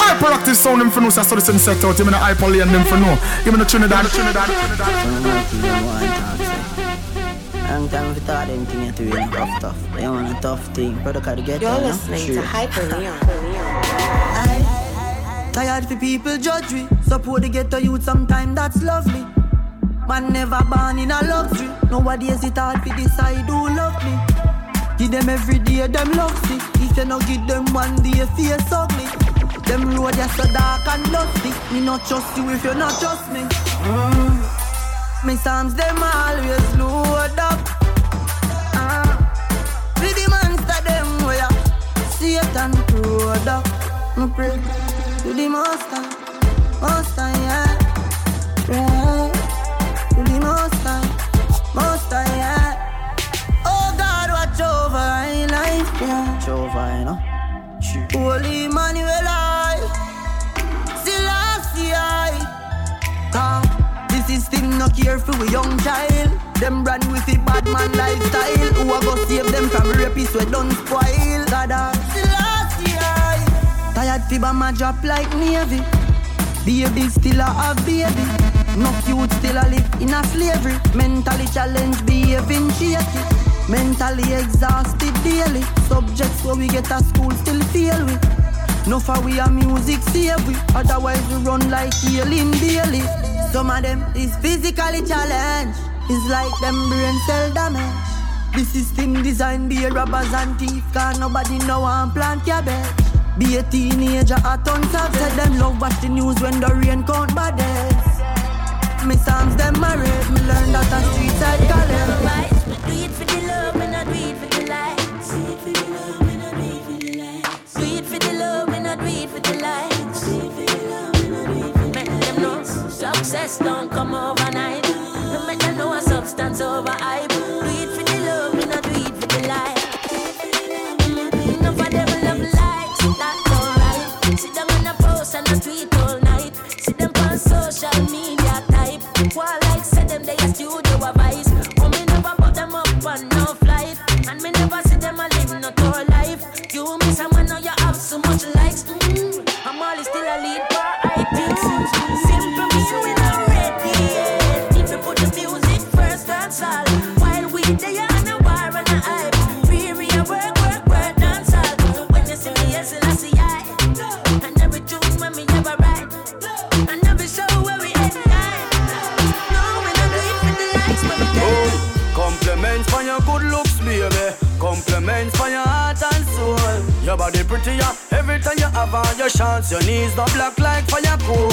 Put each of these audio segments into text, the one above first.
Hyperactive sound them for no, so the sun set out. You mean a Hyper Leon them for no. You mean a Trinidad. Long time we thought them thing had to be tough. They want a tough thing, but I gotta get there. You're listening to Hyper Leon. Tired for people judge we. Support the ghetto youth sometime, that's lovely. Man never born in a luxury. Nowadays it hard for decide who love me. Give them every day them luxury. If you no give them one day face ugly. Them road just so dark and dusty. Me not trust you if you not trust me. Me Psalms them always load up. With the monster them where Satan road up. Me pray to the most high, yeah. Pray to the most high, yeah. Oh God, watch over my life, yeah. Watch over, you know. Holy Emmanuel, I still last year. This system not care for a young child. Them brand with a bad man lifestyle. Who are gonna save them from rapists who don't spoil? God, still last year. Tired fever my drop like navy. Baby still a have baby. No cute still a live in a slavery. Mentally challenged, behaving shaky. Mentally exhausted daily. Subjects where we get at school still fail we. No for we are music savvy. Otherwise we run like healing daily. Some of them is physically challenged. It's like them brain cell damage. The system designed be robbers and thieves. Cause nobody know and plant cabbage. Be a teenager at tons of said them love watch the news when the rain count bodies. Me Psalms them married, me learn that on street side college. Me do it for the love, me not do it for the lights. Do it for the love, me not do it for the lights. Do it for the love, me not do it for the lights. Do it for the love, me not do it for the lights. Make them know success don't come overnight. No make them know a substance over hype. Do it for the love, me not do it for the lights. And I tweet all night. See them on social media type. While like said them they a studio a vice. Oh me never put them up on no flight. And me never see them a live not all life. You miss someone now you have so much likes. I'm always still a lead for iTunes. Simple mean we not ready yet. If you put the music first that's all. While we they are on a war and a hype. Free real work dance all. So when you see me yes and I see I. Me never right. I never show where we at. No, we not do it for the likes, but we do. Compliments for your good looks, baby. Compliments for your heart and soul. Your body prettier every time you have on your shots. Your knees not black like fire coal.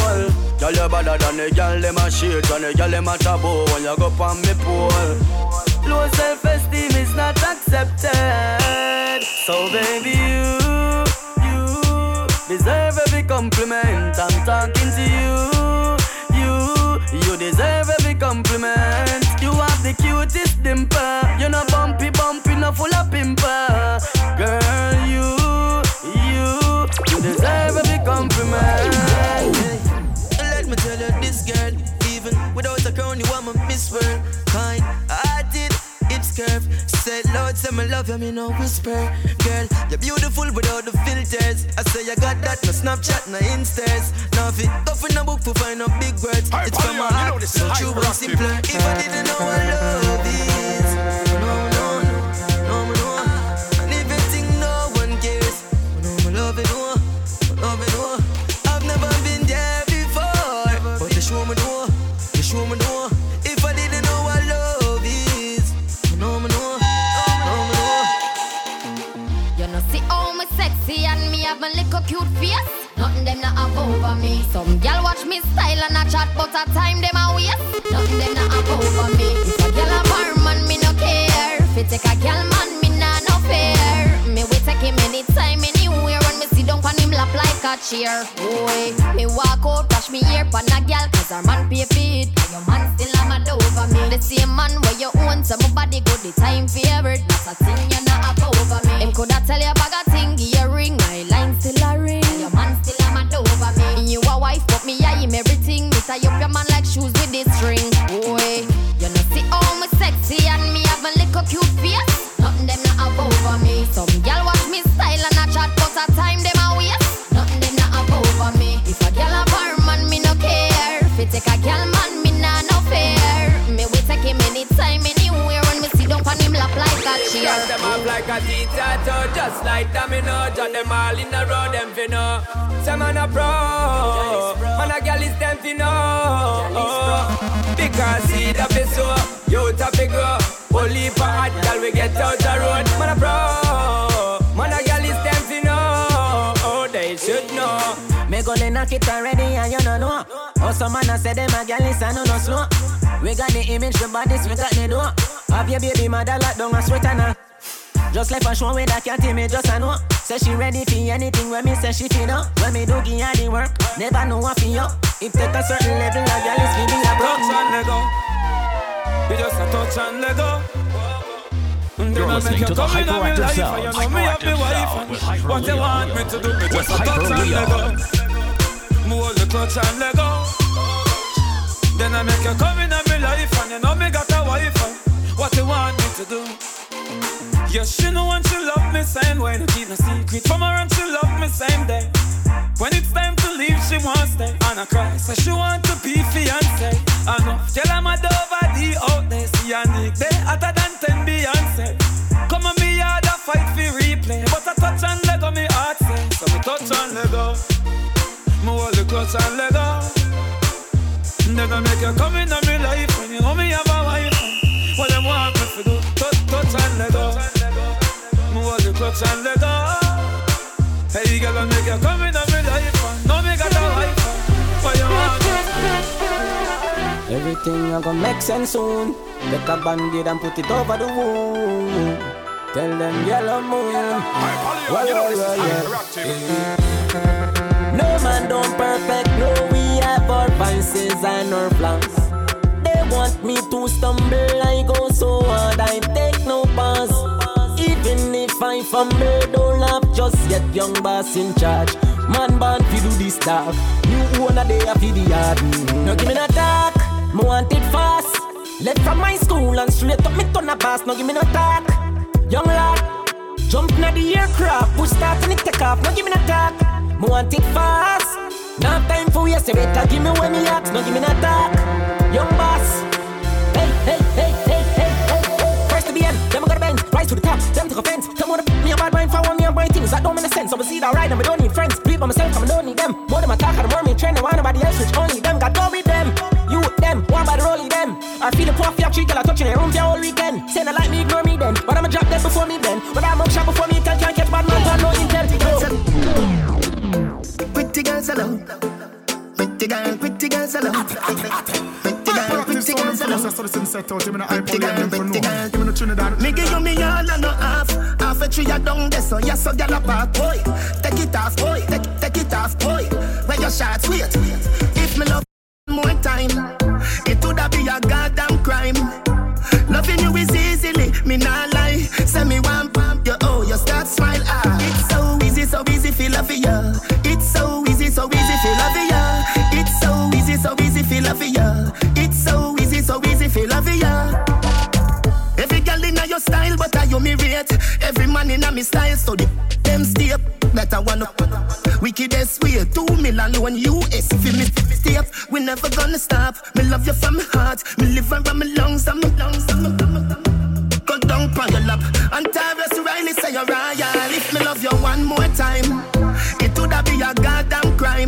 Girl, you better than the girl them a shit, and the girl them a taboo when you go on me pole. Low self-esteem is not accepted, so baby you deserve every compliment. I'm talking to you deserve every compliment. You have the cutest dimple. You're not bumpy, not full of pimple. Girl, you deserve every compliment. Let me tell you this, girl, even without a crown, you are my Miss World. Kind, I did it's curve. Said Lord, say me love you, me no whisper. Girl, you're beautiful without the filters. I say you got that, no Snapchat, no Instas. Now if it tough in a book to find no big words. Hi, it's from my heart, so true and simpler. If I didn't know I love this. No, and if you think no one cares, no, I love it, no. I've never been there before, but you show me no. If I didn't know I love this, no. You know see how me sexy and me have my little cute face. Nothing them not have over me. Some gal watch me style and I chat, but at time them a waste. Nothing them not have over me. If a gal a bar man, me no care. If it take a gal man, me nah no fair. Me will take him anytime, anywhere. When me sit down on him lap like a chair. Boy, me walk out, brush me ear pan a gal, cause her man pay feed. And your man still a mad over me. The same man where you own, so my body good, the time favorite. That's a thing you not have over me. Him coulda tell you bag a thing, give you ring. My line still a ring, and your man still a mad over me. And you a wife, but me I him everything. Me tie up your man like shoes with this string. Boy, you know see how me sexy and me have my little cute face. Nothing them not have over me. Some gal watch me style and a chat, but a time them tattoo, just like domino. Jot them all in a row, them finna. Some man a pro, man a gal is them finna. Because see the peso, you tap it grow. Only for hot gal we get out the road. Man a pro, man a gal is them finna. Oh, they should know. Me go le knock it already and you don't know. Oh, some man a say them a gal is and no slow. We got the image, the bodies, we got the door. Have your baby mother locked down and sweat on her. Just like a show with a cat, me just a know. Say she ready for anything when me say she feel up. When me do give her the work, never know what feel up. It take a certain level, a gal is feeling a broke. Touch and let go. You just a touch and let go. You're listening to the Hyperactive Sound. Hyperactive Sound with Hyper Leon. With Hyper Leon. Move the clutch and let go. Then I make you come in my life, and you know me got a wife. What you want me to do? Yeah, she know when she love me same way. No keep no secret from her, and she love me same day. When it's time to leave, she won't stay. And I cry, so she want to be fiancé. I know, tell her my Dover D out there. See a Nick day, hotter than 10 Beyonce. Come on me yard, I fight for replay. But I touch and let go, me heart say. So me touch and let go. I hold the clutch and let go. Then I make you come into my life. When you know me have a wife, what them want me to do? Touch and let go. I hold the clutch and let go. Hey girl, I make you come into my life. And know me got a wife, what you want me to do? Everything you gonna make sense soon. Take a band-aid and put it over the wound. Tell them yellow moon. Well, well, yeah. No man don't perfect, no we have our vices and our flaws. They want me to stumble, I go so hard, I take no pass. Even if I fumble, don't laugh, just get young boss in charge. Man born fi do this stuff, you own a day a fi the yard. Now give me no talk, me want it fast. Left from my school and straight up me turn a boss. Now give me no talk, young lad. Jump na the aircraft, push start and it take off. Now give me no talk. I want it fast. No time for you, say better give me when me ask. No give me no talk, young boss. Hey, hey, hey, hey, hey, hey, hey. First to the end, then I gotta bend. Rise to the top, then take offense. Tell me the me about mine, for one me and buying things that don't make sense. I'm a seed alright, and I don't need friends. Bleed by myself, I don't need them. More than my talk, I'm warming trend. I want nobody else, which only them. Got go with them, you with them, one by the roll with them. I feel the poor for your treat, girl, I touch in their room for your whole weekend. Say they like me, ignore me then. But I'ma drop them before me then. But I'm up shot before me, tell can't catch bad man, got no intel. Pretty girls alone. Pretty girls alone. Pretty girls alone. Pretty girls alone. Me give you me all and no half. Half a tree a down there, so yes, so girl a park, boy. Take it off, boy. Take it off, boy. Where your shots, wait. If me love more time, it woulda be a goddamn crime. Loving you is easily, me not lie. Send me one pump, yo, oh, you start smile, ah. It's so easy feel love for ya. It's so easy feel love for ya. It's so easy feel love for ya. It's so easy feel love for ya. Every girl inna your style, but I you me rate. Every man inna me style, so the them step. Better one up. Wickedest way, 2 million loan US. If you miss me step, we never gonna stop. Me love you from my heart, me live around my lungs, and my lungs. Go down, pan your lap, and Tyrus Riley say you're royal. If me love you one more time, it woulda be a goddamn crime.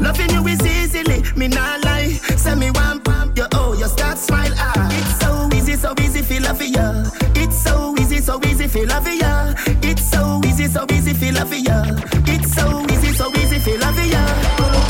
Loving you is easily, me not lie. Say me one pump, you oh, you start smile, ah. It's so easy feel love for ya. It's so easy feel love for ya. It's so easy feel love for ya. It's so easy feel love for ya. Oh, look.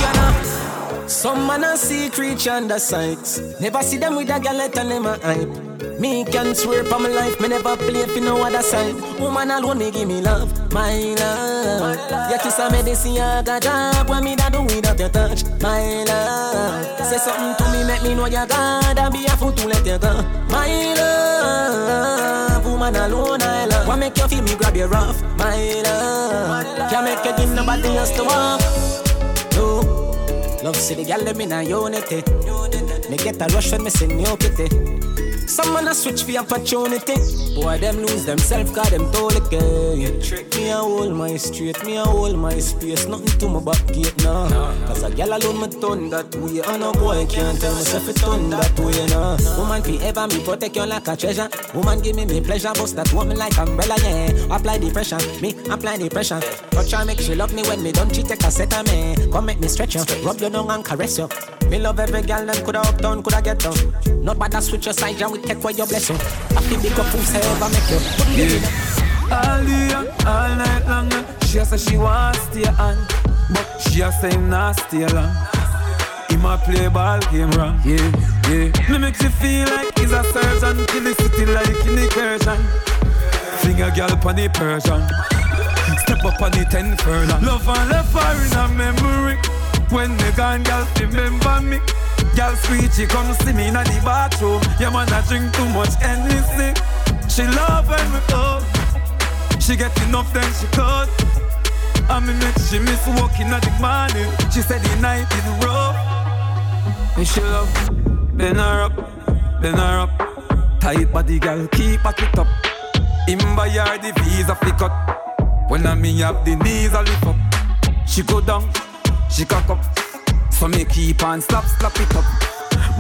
Some man a see creature under sights. Never see them with a gal let and them a hype. Me can swear for my life, me never play for no other side. Woman alone, me give me love, my love. Your kiss a medicine, I got job. What me da do without your touch, my love. Say something to me, make me know you God, and be a fool to let you go, my love. Woman alone, I love. What make you feel me grab your rough, my love. Can't make you give nobody else to walk. No, love city girl, let me know unity. Me get a rush when me see new pity. Some man a switch for opportunity. Boy, them lose themselves, got them told again. Trick me me a hold my straight, me a hold my space. Nothing to my back gate now. Cause a gal alone me turn that way. And a boy can't tell myself it turn that way now. Woman forever me protect you like a treasure. Woman give me pleasure, bust that woman like umbrella, yeah. Apply the pressure, me apply the pressure. Touch her, make she love me when me done. She take a set of me. Come make me stretch you, rub your tongue and caress you. Me love every gal them coulda up down, coulda get down. Not bad as switch your side, yeah, we take away your blessing. After big up who's ever make you. All day, all night long. She a say she wants stay on, but she a say him not stay long. Him a play ball game wrong. Yeah, yeah. Me make you feel like he's a surgeon, kill the city like in the Persian. Fling a gal pon the Persian, step up on the 10 furlong. Love and left her in a memory. When me gone, girl, remember me. Girl, sweet, she come see me in the bathroom. Yeah, man, I drink too much anything. She love when we talk. She get enough, then she cut. I mean, she miss walking at the morning. She said the night is rough. And she love, bend her up. Tight body, girl, keep at the top. In by her, the visa flick up. When I mean, have the knees, I lift up. She go down. She cock up, so me keep on slap, slap it up.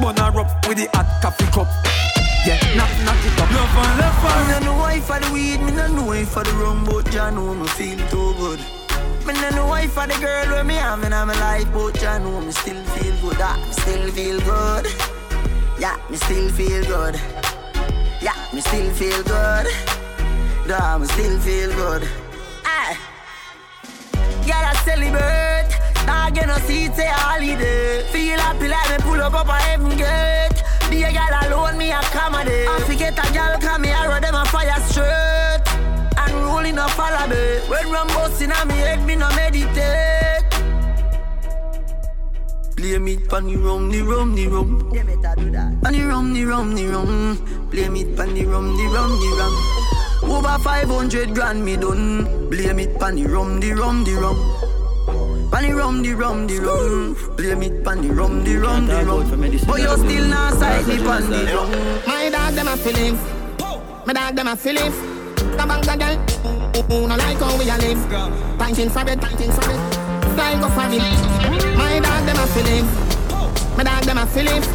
Bun her up with the hot coffee cup. Yeah, knock, knock it up. Love and left her. Me no know why for the weed, me no know why for the rum, but Jah know me feel too good. Me no know why for the girl where me am and I'm alive, but Jah know me still feel good. Ah, me still feel good. Yeah, me still feel good. Yeah, me still feel good. Nah, me still feel good. Ah, yeah, I celebrate. I get no seat, say holiday. Feel happy like me pull up a heaven gate. Be a girl alone, me accommodate. I forget a girl come me arrow them a fire straight. And rolling a follow me. When rum busting on me head, me no meditate. Play me pan the rum, the rum, the rum. They better do that. Pan the rum, the rum, the rum. Play me pan the rum, the rum, the rum. Over 500 grand me done. Blame it pan the rum, the rum, the rum. Pan the rum, the rum, the rum. Blame it pan the rum, the rum, the rum. But you still not side me pan the rum. My dog them a feelings. My dog them a feelings. Come back to girl. Who no like how we a live. Pinting for bread, pinting for bread. Style go for me. My dog them a feelings. My dog them a feelings.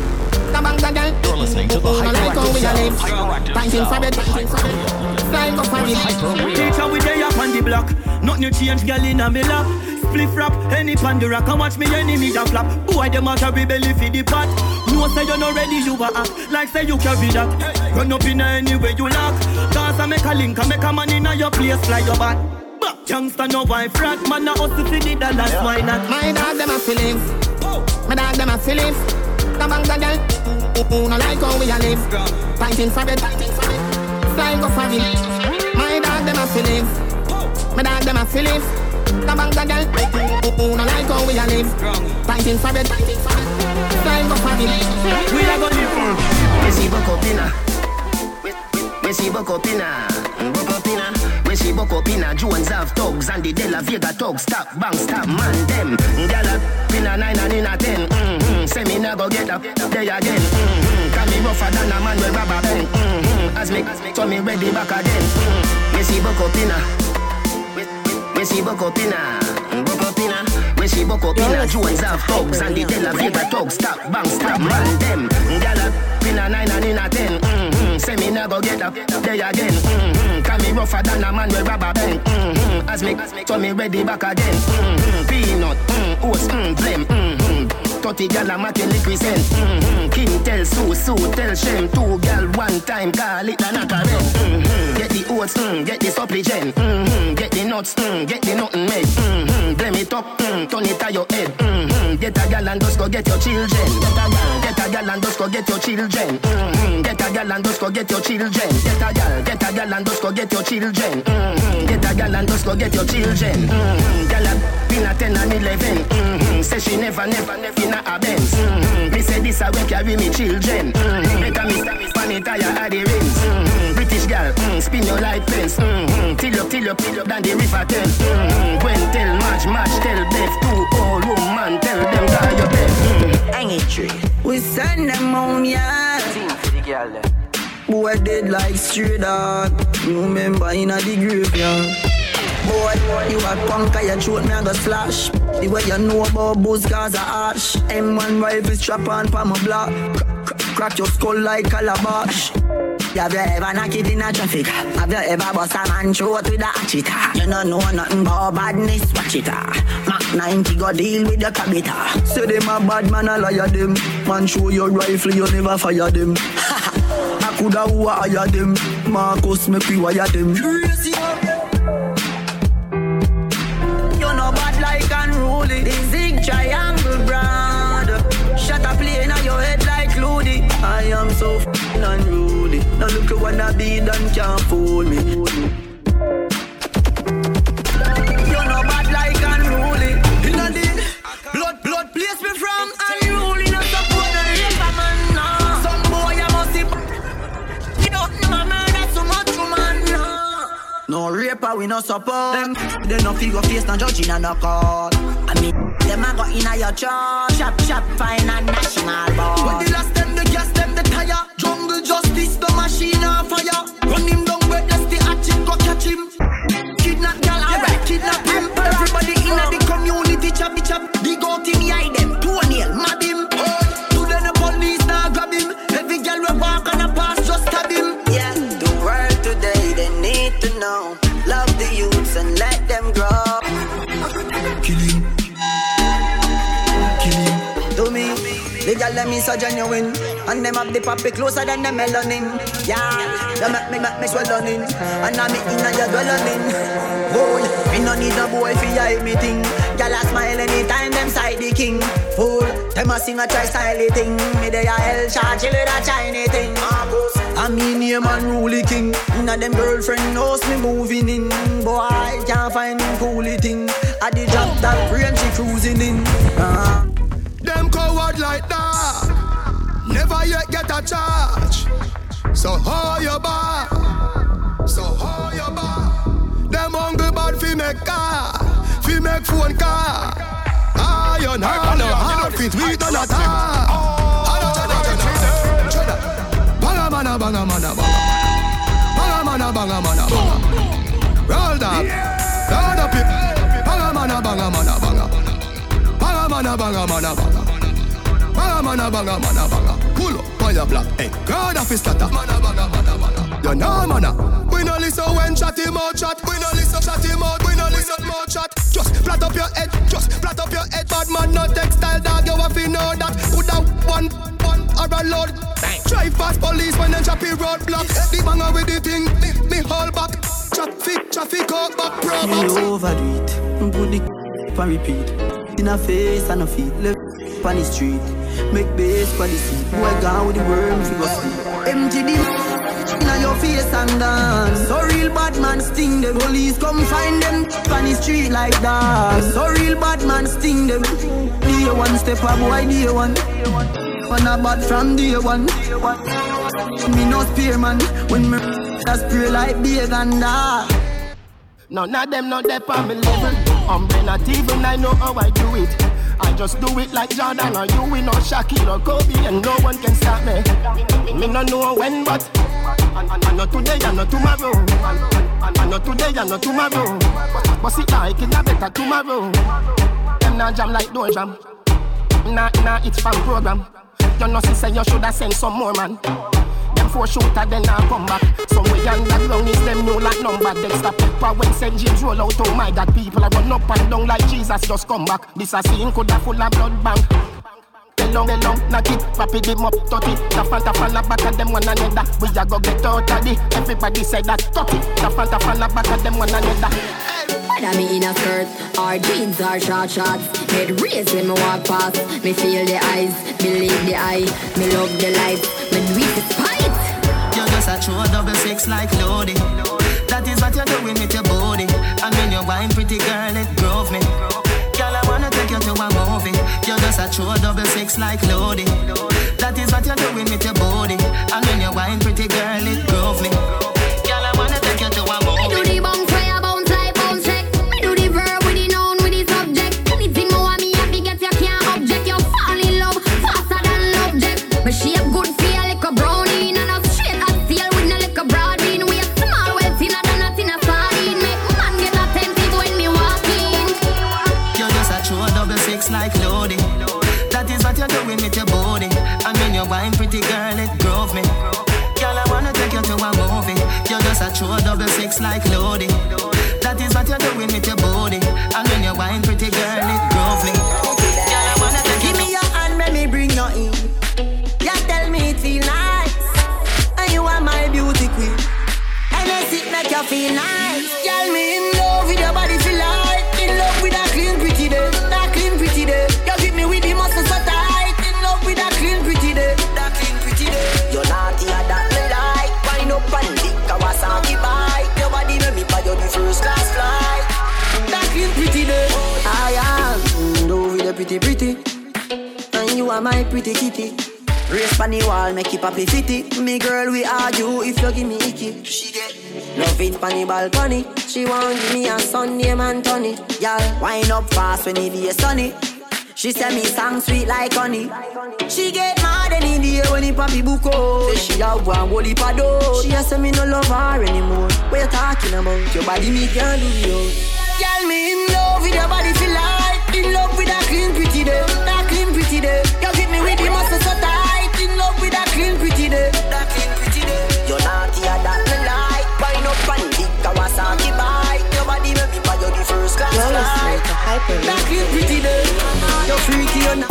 Come back to girl. Who no like how we a live. Pinting for bread, pinting for bread. Style go for me. Teacher we day up on the block. Nothing change, girl in a me lap. Flip rap, any pandora can watch me enemy that flap. Boy, them out a rebel if he depart. No say you're not ready, you are act. Like say you carry that. Run up in any way you lack. Dance and make a link and make a man in your place, fly your back. Youngster no wife, rat man a hustle for the dollars, why not? My dog them a feelings. My dog them a feelings. Come on, girl. Who no like how we a live. Pinting for bed, pinting for bed. Flying go for me. My dog them a feelings. My dog them a feelings. The bank a girl, who no like how we a live. Pinting for bed, time for family. We a go different. When she buck up inna, when she buck up inna, buck up inna. When she buck up inna, Jones have thugs and the De La Vega thugs. Stop, bang, stop, man, them. Gyal inna 9 and inna 10. Say me nah go get up there again. Can me rougher than a man with rubber band. As me, so me ready back again. When she buck up inna. When she Bokopina, when she Bokopina, Jones have thugs and the De La Vega thugs. Stop, bang, stop, man, them. Gyal inna 9 and inna 10. Say me nah go get up there again. Can me rougher than a man with rubber band. As me, so me ready back again. Peanut, oats, blame. 30 gyal a make liquidate. King tell Sue, Sue tell Shem. 2 gyal 1 time, call it a knackerhead. Get the oats, get the supply gen. Get the nuts, get the nothing made. Blame it up, turn it to your head. Get a gyal and just go get your children. Get a gyal and just go get your children. Get a gyal and just go get your children. Get a gyal and just go get your children. Get a gyal and just go get your children. Gyal a been a 10 and 11. Say she never. Me say this a way carry me children. Better me funny tire at the rings. British girl, spin your light fence. Till up down the river tell. When tell match tell death. 2 old woman tell them that you're dead. Hang it tree. We send them home, yeah. Sing for the girl. Boy dead like stray dog. Remember in a the graveyard. Boy you a punk, I your throat, me I go slash. The way you know about booze, cause I ash. M1 rifle strap on for my block. Crack your skull like calabash. Have you ever knocked it in a traffic? Have you ever bust a man throat with a hatchet? You don't know nothing about badness, watch it. Mac 90 go deal with the cabita. Say them a bad man, I liar them. Man show your rifle, you never fire them. I coulda who I hire them. Marcus me pi wire them. You know bad like unruly. The Zig Triangle brand. Shut a plane on your head like Ludi. I am so f***ing unruly. Now look you wanna be done, can't fool me. You know bad like unruly. You know the blood place me from unruly. Not support the river man now. Some boy I must see. You don't know man, that's so much man now. No raper we no support. They no figure face, no judging and no call. I mean, them a go inna your church. Chop fine and national ball. When the last them the gas them the tire. Jungle justice, the machine on fire. Run him down with the hatchet, go catch him. Kidnap gal, alright, kidnap him. Everybody in the community, chop. They go to me, hide them, two nail, mad him. To then the police now grab him. Every girl we walk on a pass, just stab him. Yeah, the world today, they need to know. Love the youths and let them grow. Kill him. Kill him. Do me. The girl them is so genuine. And them have the papi closer than the melanin. Yeah, they make me swell on in. And I make inna your dwellin' in. Boy, me no need no boy for your me thing. Gyal a smile anytime them side the king. Fool, them a sing a try style thing. Me they a hell shot chill with a Chinese thing. I mean name unruly king. Inna them girlfriend knows me moving in. Boy, I can't find him coolie thing. At the job that brain she cruising in. Them coward like that. Never yet get a charge. So hold your bar. So hold your bar. Them hungry bad fi make car. Fi make phone car. Iron hand or hard fit. We done a tar. Banga mana banga mana banga. Banga mana banga mana banga. Roll down. Roll the pip. Banga mana banga mana banga. Banga mana banga mana banga. Mana banga, pull up on your block, hey, crowd of his tata. Mana, you know mana. We no listen when chatty more chat. We no listen chatty more. We no listen more chat. Just flat up your head. Just flat up your head. Bad man, no textile dog. You have to know that. Put out one or a load. Try fast police when them choppy roadblock. The banger with the thing, me hold back. Traffic out back, bro. You overdo it. Put the on repeat. In a face and a feet. Left on the street. Make base for the seat. Boy gone with the worm fi go sleep. MGD inna your face and dance. So real bad man sting them. Police come find them on the street like that. So real bad man sting them. Day one step up, boy day one. One a bad from day one. Me no spear man. When me that's spray like big and dark. None of them not there for me level. I'm not even I know how I do it. I just do it like Jordan or you, we know Shaquille or Kobe, and no one can stop me. Me no know when, but I know today, I know tomorrow. I know today, I know tomorrow. But see, I can have better tomorrow. Them not jam like door jam. Nah, it's fan program. You know, she say you shoulda send some more man. Them four shooter, then I come back. Somewhere young that long is them new like number. Dexter Pepper when St. James roll out. Oh my God, people I run up and down like Jesus just come back. This a scene coulda full of blood bank. They long, knock it, rapid them up, tot it. Tafan, back at them one another. We a go get out of it. Everybody say that, tot it. Tafan, back at them one another. Whether me in a skirt or jeans or short shorts, made race when me walk past. Me feel the eyes, believe the eye. Me love the light, me do it despite. You just a true double six like Lodi. That is what you're doing with your body. And when you whine pretty girl, it drove me. Girl, I wanna take you to a movie. You just a true double six like Lodi. That is what you're doing with your body. And when you whine pretty girl, it drove me. Girl, I wanna take you to a movie. Broad bean, we have small wealth in a donut in a sardine. Make man get a 10 feet when me walk. Fine pretty girl, it drove me. Girl, I wanna take you to a movie. You're just a true 6 like Lodi. That is what you're doing with your body. And when you wine pretty girl, it drove me. Girl, I wanna take you. Give me your hand, make me bring you in. You tell me it feel nice. And you are my beauty queen. And I sit make you feel nice. Tell me in love with your body feel like. In love with that clean pretty day. That clean pretty day. You hit me with the muscles so tight. In love with that clean pretty day. That clean pretty day. You're naughty and that me like. Wine up and lick Kawasaki bike. Your body make me buy you the first class flight. That clean pretty day. I am in love with the pretty. And you are my pretty kitty. Race pan the wall, make it papi fitty. Me girl, we argue if you give me icky. She get love it pan the balcony. She want give me a son name Anthony. Y'all wind up fast when it be sunny. She say me sang sweet like honey. She get mad any day when the papi buko. Say she have one whole heap of dough. She a say me no love her anymore. What you talking about? Your body me can't do yo. Girl, me in love with your body feel like. In love with that clean pretty day. That clean pretty day. You hit me with the muscle so tight. In love with that clean pretty day. That clean pretty day. You're naughty and that me like. Wine up and lick Kawasaki bike. Your body make me buy you the first class flight. You're listening to Hyper Leon. That clean pretty day. You're freaky and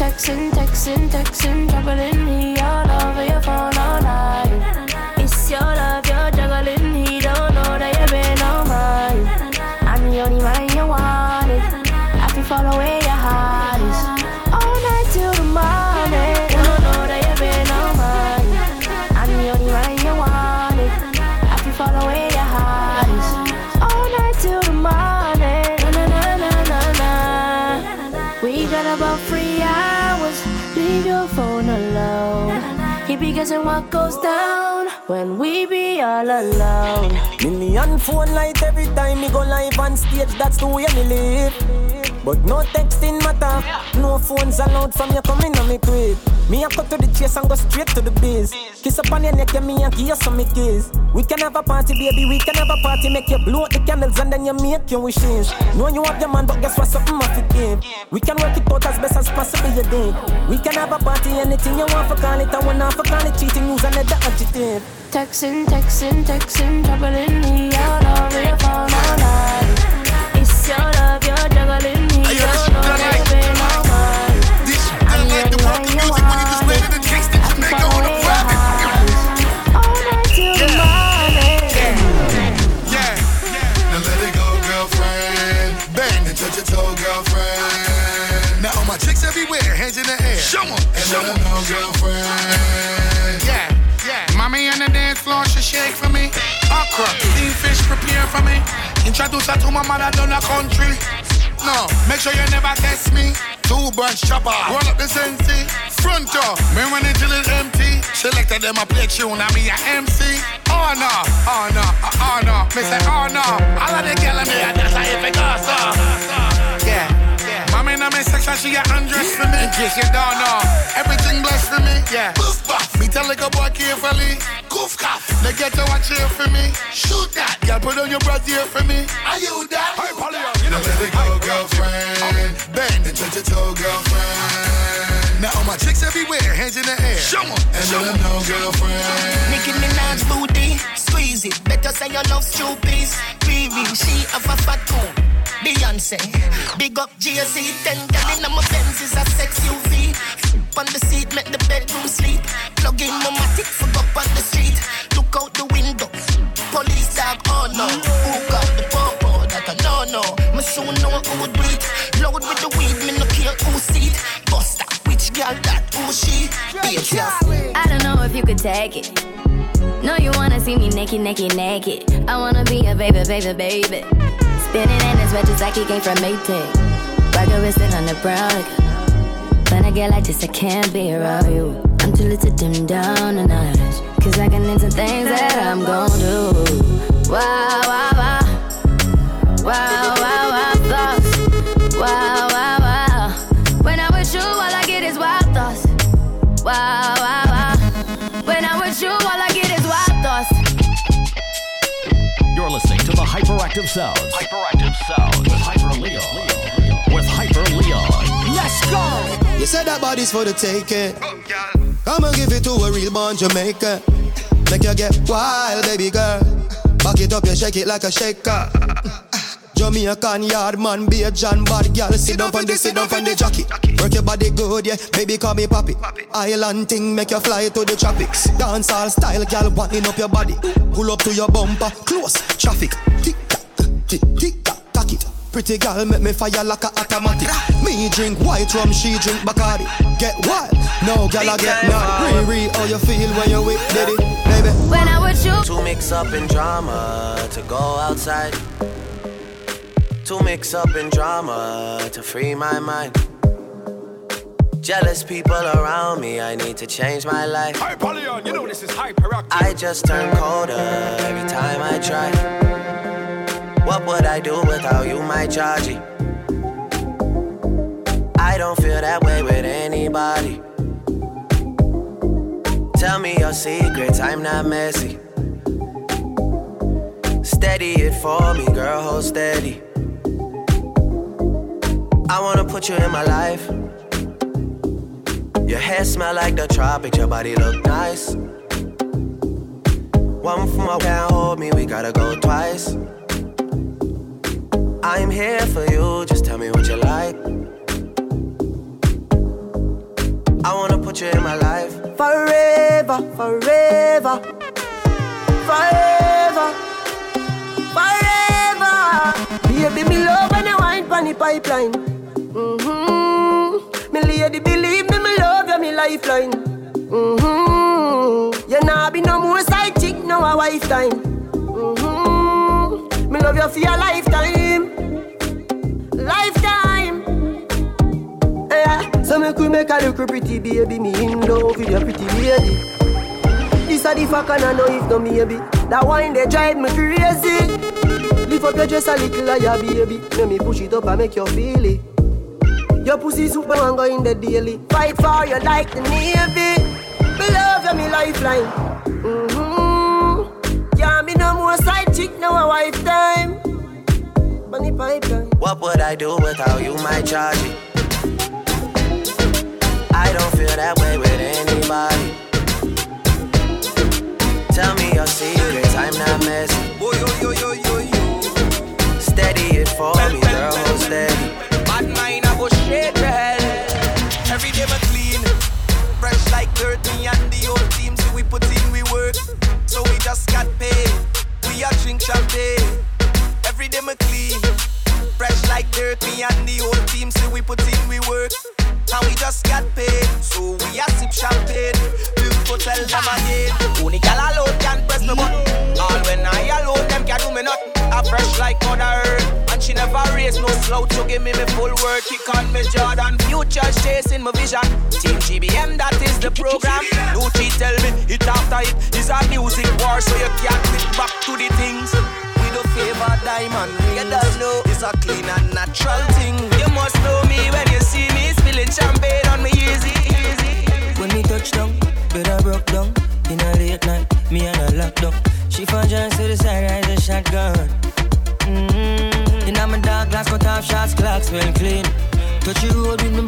Texting, troubling me all over your phone all night. It's your love, you're juggling. He don't know that you've been on mine. I'm the only man you wanted. I can follow where your heart is. All night till the morning. About 3 hours, leave your phone alone. Keep you guessing what goes down when we be all alone. Million phone light every time me go live on stage. That's the way me live. But no texting matter, no phones allowed from you coming on me crib. Me a cut to the chase and go straight to the biz. Kiss up on your neck and me and give you some kiss. We can have a party, baby, we can have a party. Make you blow out the candles and then you make your wishes. Know you have your man, but guess what, something must be game. We can work it out as best as possible you think. We can have a party, anything you want for call it. I want not for call it, cheating, use another adjective. Texting, troubling me out over your phone all night. It's your love, you're juggling me. Don't know what's been on mine. I'm the one you want. Girlfriend. Now all my chicks everywhere, hands in the air. Show 'em, show 'em. No girlfriend. Yeah. Mommy on the dance floor, she shake for me. Okra, steam fish, prepare for me. Introduce her to my mother down the country. No, make sure you never test me. Two bunch chopper, roll up the sensei. Front door, me when the till is empty. Selected them a play tune, I mean a MC. Oh no, me say oh no. All of the girl in me, I just like if it goes so. Yeah. Mommy in my section, she got undressed for me. In case you don't know, everything blessed for me. Yeah. Goof buff, me tell like a boy carefully. Goof cough, they get to watch here for me. Shoot that, y'all put on your breath here for me. Are you that? Hey, Polly, you know let it go, girlfriend. Bang the touch your toe, girlfriend. Now all my chicks everywhere, hands in the air. Show 'em, show 'em, no girlfriend. Nicki Minaj booty, squeeze it. Better say you love stupid. Baby, she have a fat tone. Beyonce, big up GSC, 10 gallon of my Benz is a sex UV. F*** on the seat, make the bedroom sleep. Plug in my matic, fuck up on the street. Look out the window, police dog, oh no. Who got the popo, that a no-no. Me soon know who breathe. Load with the weed, me no care who see it. Busta, which girl that, who she? I don't know if you could take it. No, you wanna see me naked. I wanna be a baby. Spinning in his wedges like he came from Maytag. Rocker wristed on the brown. When I get like this, I can't be around you. I'm too little to dim down the notch. Cause I can into things that I'm gon' do. Wow, thoughts. Wow. When I'm with you, all I get is wild thoughts. Wow. When I'm with you, all I get is wild thoughts. You're listening to the Hyperactive Sound. With Hyper Leon. Let's go. You said that body's for the taking. I'ma give it to a real born Jamaican. Make you get wild, baby girl. Back it up, you shake it like a shaker. Jamaican yard man, be a John bad girl. Sit down on the jockey. Work your body good, yeah, baby call me papi. Island thing make you fly to the tropics. Dance all style, girl, winding up your body. Pull up to your bumper, close traffic. Tick tack, tick tack, tack it. Pretty girl make me fire like a automatic. Me drink white rum, she drink Bacardi. Get wild, no girl I get none. Riri, how you feel when you with Diddy, baby? When I with you. To mix up in drama, to go outside. To mix up in drama, to free my mind. Jealous people around me, I need to change my life. Hyper Leon, you know this is hyperactive. I just turn colder every time I try. What would I do without you, my Georgie? I don't feel that way with anybody. Tell me your secrets, I'm not messy. Steady it for me, girl, hold steady. I wanna put you in my life. Your hair smell like the tropics, your body look nice. One more can't hold me, we gotta go twice. I'm here for you, just tell me what you like. I wanna put you in my life. Forever, forever. Forever. Forever. Baby, me love when you wine pon the pipeline. Mm-hmm. Me lady, believe me, me love you, me lifeline. Mm-hmm. You nah be no more side chick, no a wife time. Mm-hmm. Me love you for your lifetime. Lifetime, yeah. So me could make a look pretty baby. Me in love with your pretty baby. This a the fuck and I know if no maybe. That wine they drive me crazy. Lift up your dress a little higher, baby. Let me push it up and make you feel it. Your pussy super and go in the daily. Fight for you like the Navy. Me love you, me lifeline. Mm-hmm. Yeah, me no more side chick, no a wife time. What would I do without you, my Georgie? I don't feel that way with anybody. Tell me your secrets, I'm not messy. Steady it for me, girl, hold steady. Bad mind, I go straight to hell. Every day I clean, fresh like dirt. Me and the old team, so we put in, we work. So we just got paid, we a drink champagne. Every day me clean, fresh like dirt. Me and the whole team say we put in, we work. And we just got paid, so we a sip champagne. People tell them again, only gal alone can press me button. All when I alone, them can do me nothing. I fresh like Mother Earth, and she never raised no slouch. So give me my full work, kick on me Jordan. Future's chasing my vision. Team GBM, that is the program. No cheat, tell me, hit after hit. It's a music war, so you can't sit back to the things. Flavor diamond rings. It's a clean and natural thing. You must know me when you see me spilling champagne on me easy. When me touch down, better broke down. In a late night, me and a lockdown. She found just to the side, I a shotgun. Mm-hmm. In a my dark glass, cut off shots, clocks well clean. Touch you road with me.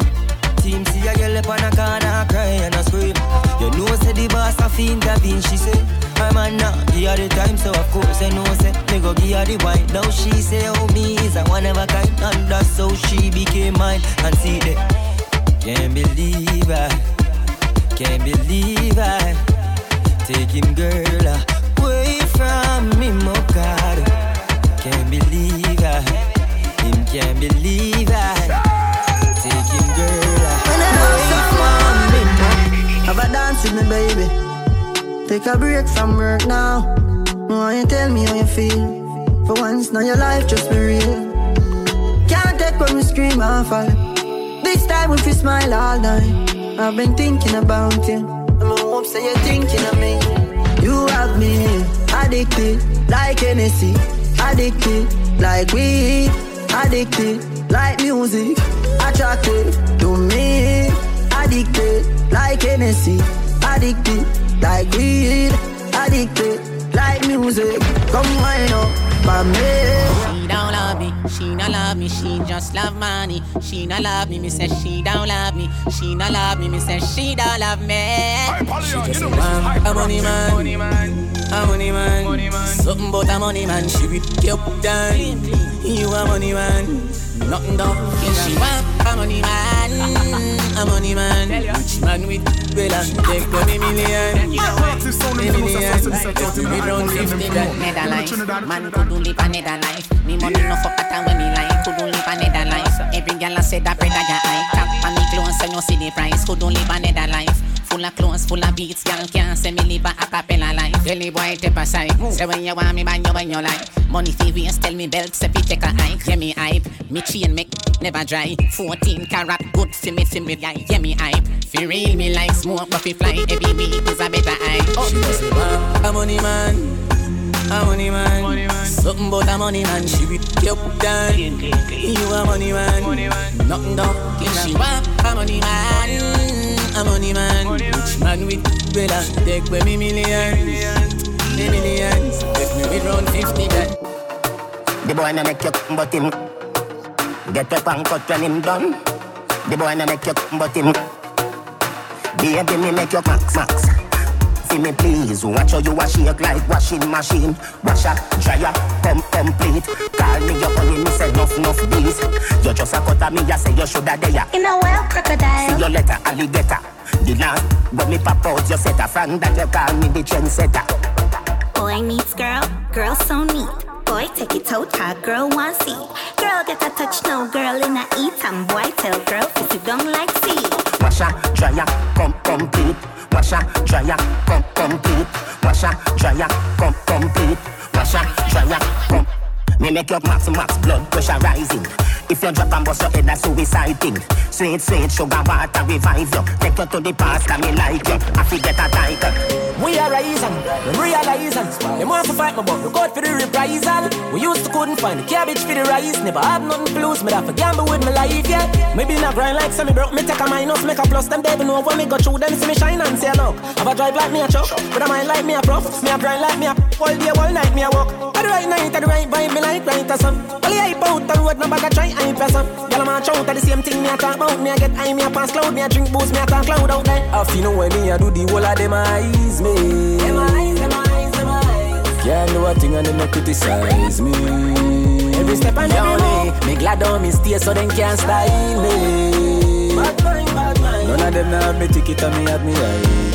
Team see a girl up on a corner, cry and a scream. You know say the boss a fiend, that been she say. I'm a knock, give her the time, so of course I know say. Me go give her the wine, now she say oh me is a one of a kind. And that's how she became mine, and see that. Can't believe I take him girl away from me, oh God. Can't believe I, him can't believe I take him girl away from me. Have a dance with me baby. Take a break from work now. Why you tell me how you feel? For once, now your life just be real. Can't take when we scream and fall. This time if you smile all night. I've been thinking about you. And I hope say you're thinking of me. You have me addicted like Hennessy, addicted like weed, addicted like music, attracted to me, addicted like Hennessy, addicted like weed, addicted like music. Come wind up for me. She don't love me. me, she no love me, she just love money. She no love me, me say she don't love me. She no love me, me say she don't love me. She just a man, a money man, money man, a money man, money man. Something but a money man, she with you down. You a money man, nothing done. She want a money man. I'm money man, rich man with Bella, take 20 million. Every round 50 grand, another life. Man couldn't live another life. Me money no fuck at when me like, couldn't live another life. Every girl I said that bread I got high. Tap on me clothes and you see the price. Couldn't live another life. Full of clothes, full of beats, girl can't say me live a acapella life. Tell me boy tip aside, say when you want me bang you when you like. Money fi waste, tell me belt, say fi take a hike. Yeah me hype, me chain make never dry. 14 carat good fi me guy. Yeah me hype, fi real me like smoke but fi fly. Every beat is a better eye. Oh. She was a money man, a money man, money man. Something but a money man, she with you down. You a money man, money man. Nothing done. She want a money man. I'm money man, rich man with Bella, take with me millions, take me with round 50 grand. The boy na make you but him get up and cut when him done. The boy na make you but him baby me make you max. See me please, watch how you wash shake like washing machine. Wash up, dry up, complete. Call me your honey, me say enough bees. You just a cut at me, I say you shoulda there. In a wild crocodile. See your letter, alligator. The land, but me pop out, you set a friend that you call me the trendsetter. Boy meets girl, girl so neat. Boy take it out, hot girl want see. Girl get a touch now, girl in a eat. And boy tell girl, if you don't like see. Wash up, dry up, complete. Wash up, dry up, complete. Wash up, dry up, complete. Wash up, dry up, complete. Me make your max, blood pressure rising. If you drop and bust your head, that's suicide thing. Sweet, sugar, water, revive you. Take you to the past, and me like you. I forget a title. We are rising, realizing. They want to fight me, but look out for the reprisal. We used to couldn't find the cabbage for the rice. Never had nothing to lose, me that for gamble with my life, yeah. Maybe not grind like semi broke, me take a minus, make a plus. Them devil know when me go through, them see me shine and say look. Have a drive like me a chop, but I mind like me a prof. Me a grind like me a all day, all night me a walk. At the right night, at the right vibe, me like right or something. Only I out the road, no bag a try. I'm person. Y'all am a chow the same thing me a talk about. Me a get high, me a pass cloud. Me a drink booze, me a talk cloud out there. If you know why me a do the whole of them eyes me. Them eyes. Can't do a thing and them no criticize me. Every step and every move. Me glad on me stay so them can't style me. Bad mind. None of them now have me ticket and me have me ID.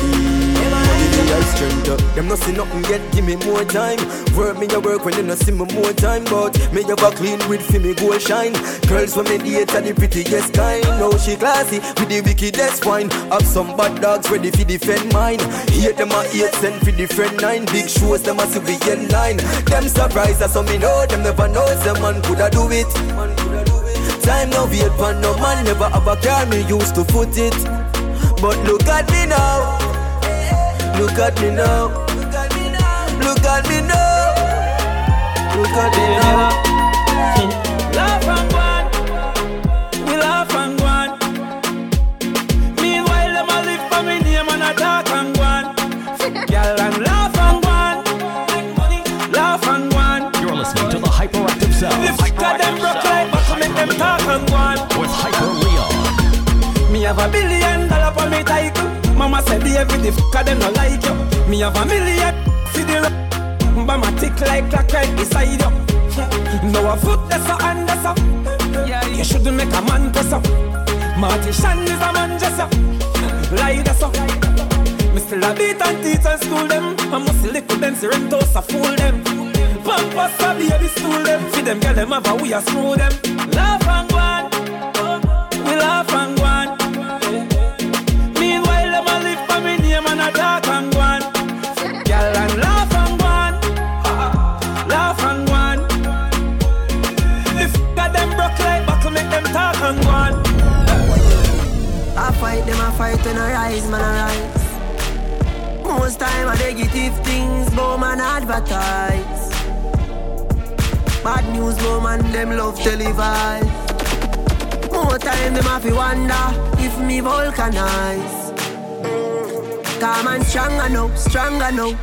Them no see nothing yet, give me more time. Work me your work when you no see me more time. But me have a clean with for me go shine. Girls when me date are the prettiest kind. Now she classy with the wickedest wine. Have some bad dogs ready for defend mine. Here them a 8 cent for different 9. Big shows them a be in line. Them surprised so me know them never know. Them man coulda do it. Time now we had one no man never have a car. Me used to foot it, but look at me now. Look at me now. We laugh and go on. Meanwhile, them all live for me name and I talk and go on. Girl, and laugh and go on. You're listening to the Hyperactive Sound. The fuck that them broke like, but make them talk and go on. With Hyper Leon. Me have $1 billion for me title. Mama said the everyday f***er them no like you. Me have $1 million for the rock. Mama tick like clock right beside you. Now a foot that's a hand that's up. You shouldn't make a man press up. Martian is a man dress up. Lie that's up. Me still a beat and teach and school them. I must lick with them, see rentals a fool them. Pampas a baby stool them. See them girl them have a we a screw them. Laugh and go on. We laugh and go on. Fight when I rise, man I rise. Most time I negative things, but man advertise. Bad news, but man them love televise. More time them have to wonder if me vulcanize. Calm and stronger now.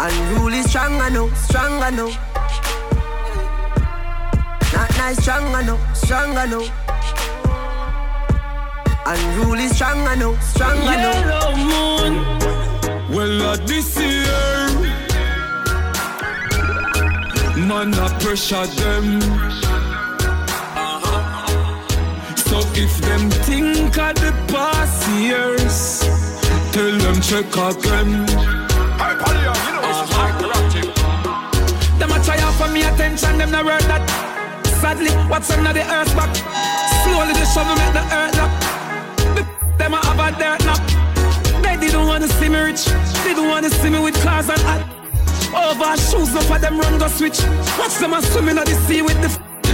And rule is stronger now. I strong I know. Unruly strong I know. Yellow moon, well not this year. Man I pressure them. So if them think of the past years, tell them check again. Them a try offer me attention, them not worth that. Sadly, what's under the earth back? Slowly the shovel make the earth up. Them a have a dirt nap. They didn't want to see me rich. They didn't want to see me with cars and hat. Over shoes, no for them run go switch. Watch them a swimming at the sea with the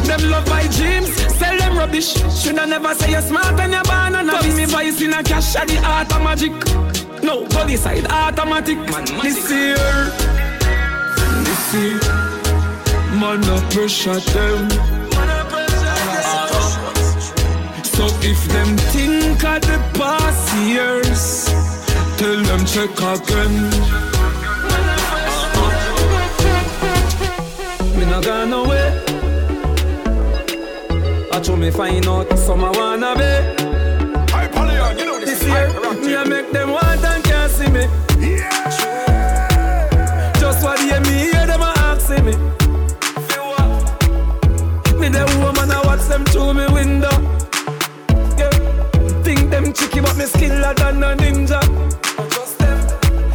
Them love by dreams, sell them rubbish. Shoulda never say you're smart and you're born and a me voice in a cash at the art of magic. No, go this side, automatic. This year. Man a pressure them. So if them think of the past years, tell them check again. Me not gone away. I told me find out some I wanna be. Hyper Leon, you know this year, me a make them want and can't see me. Yeah. Just what they me hear them a asking me. Me the woman, I watch them through me window. Yeah. Think them cheeky, but me skiller than a ninja. I trust them.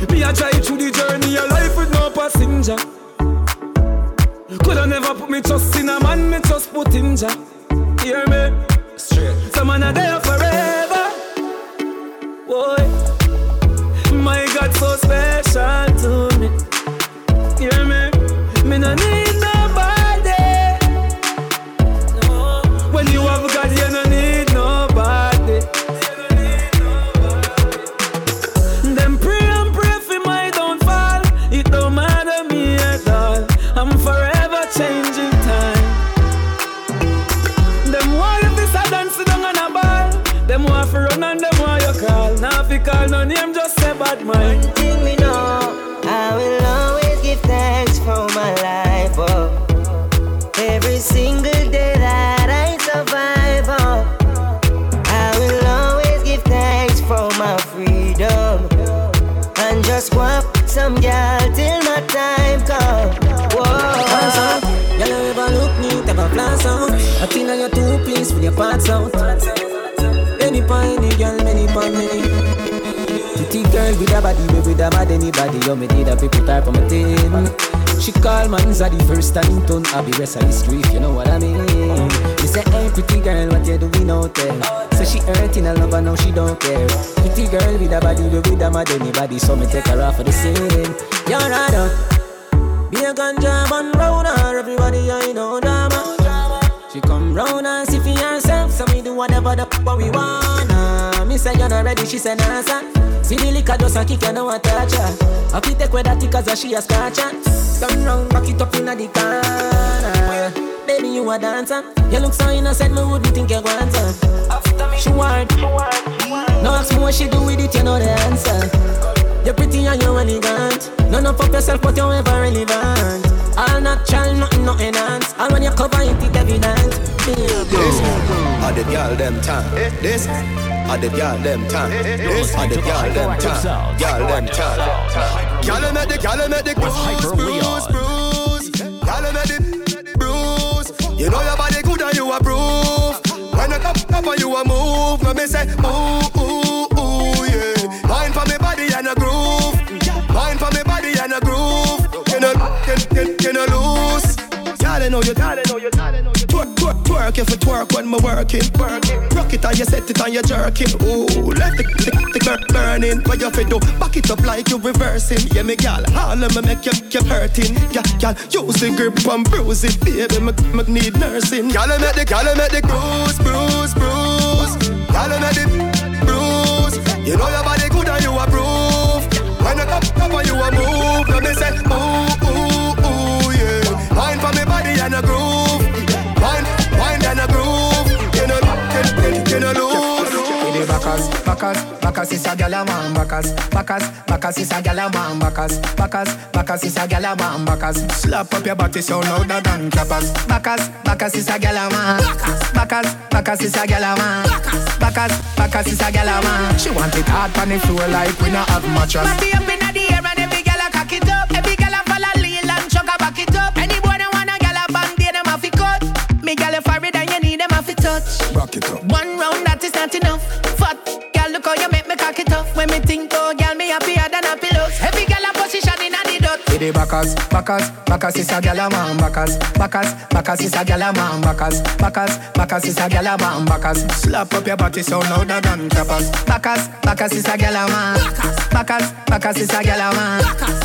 Me a drive through the journey of life with no passenger. Coulda never put me trust in a man, me trust put in ja. Hear me? Straight. Some man a there forever. Boy, my God, so special to me. Hear me? Me no need nobody. When you have God, you don't need nobody. Them pray for my downfall. It don't matter me at all. I'm forever changing time. Them want if this I dance down on a ball. Them want for run and them want you call. Now if you call no name, just say bad mind. One thing we know, I will always give thanks for my life. Oh. Every single day that I will always give thanks for my freedom and just want some girl till my time comes. Whoa, girl, you ever look new, type of plans out. I think that you're too pleased with your parts out. Any pie, any girl, many pie, many. Pretty girl with a body, baby, with a bad anybody. You may need a people type of my team. She call man's at the first time, don't have the rest of the street, you know what I mean. She say, hey pretty girl, what you doing out there? So she hurting a lover, now she don't care. Pretty girl with a body, you with a mad anybody, so me take her off for the same. You're a dog, be a ganja man round her, everybody you know drama. She come round and see for herself, so we do whatever the fuck we wanna. Me say you're not ready, she say nah sir. See the liquor just a kick and now a touch her. I fit take with that tickers as she a scratch her. Turn round, back it up in the corner. Baby, you a dancer. You look so innocent, me wouldn't think you want her. After me, she want. No ask me what she do with it, you know the answer. You're pretty and you're elegant. None of yourself, but you're ever relevant. All natural, nothing, no enhance. And when you cover it, it's evident. This are the girl them time. This are the girl them time. This are the girl them time. Girl them time. Girl make the bruise. Girl make the bruise. You know your body good and you approve. When you come up and you a move, let me say ooh ooh ooh yeah. Mind for me body and a groove. Mind for me body and a groove. Can I lose? Darling, know you, twerk if you twerk when me working. Rock it and you set it and you jerking. Ooh, let the burning. What you fi do? Back it up like you reversing. Yeah, me gal, all of me make you keep hurting. Gal, use the grip and bruise it, baby. Me need nursing. Gal, make the bruise. Gal, make the bruise. You know your body good and you approve. When you come and you a move, let me say ooh ooh ooh yeah. Wine for me body and a groove. Wine and a groove. You know lose. In the back Bacas, Bacas, Bacas is a galaman, Bacas, Bacas, Bacas is a galaman, Bacas, Bacas, Bacas is a galaman, Bacas. Slap up your body so louder than clappers. Bacas, Bacas is a galaman, Bacas, Bacas is a galaman, Bacas, Bacas is a galaman. She want it hard on the floor like we not have mattress. Body up in the air and every gala cock it up, every gala follow Lil and Chugga back it up. Any boy that wanna gala bang, they them have to cut. Me gala for it and you need them have to touch. Rock it up. One round that is not enough. Fuck, girl, look how you make me cock it up. When me think, oh, girl, me happier than happy looks. Every gala position in the dot. With the Bacas, Bacas, Bacas is a gala man, Bacas, Bacas, Bacas is a gala man, Bacas, Bacas, Bacas is a gala man, Bacas. Slap up your body so louder than tapas. Bacas, Bacas is a gala man, Bacas, Bacas is a gala man,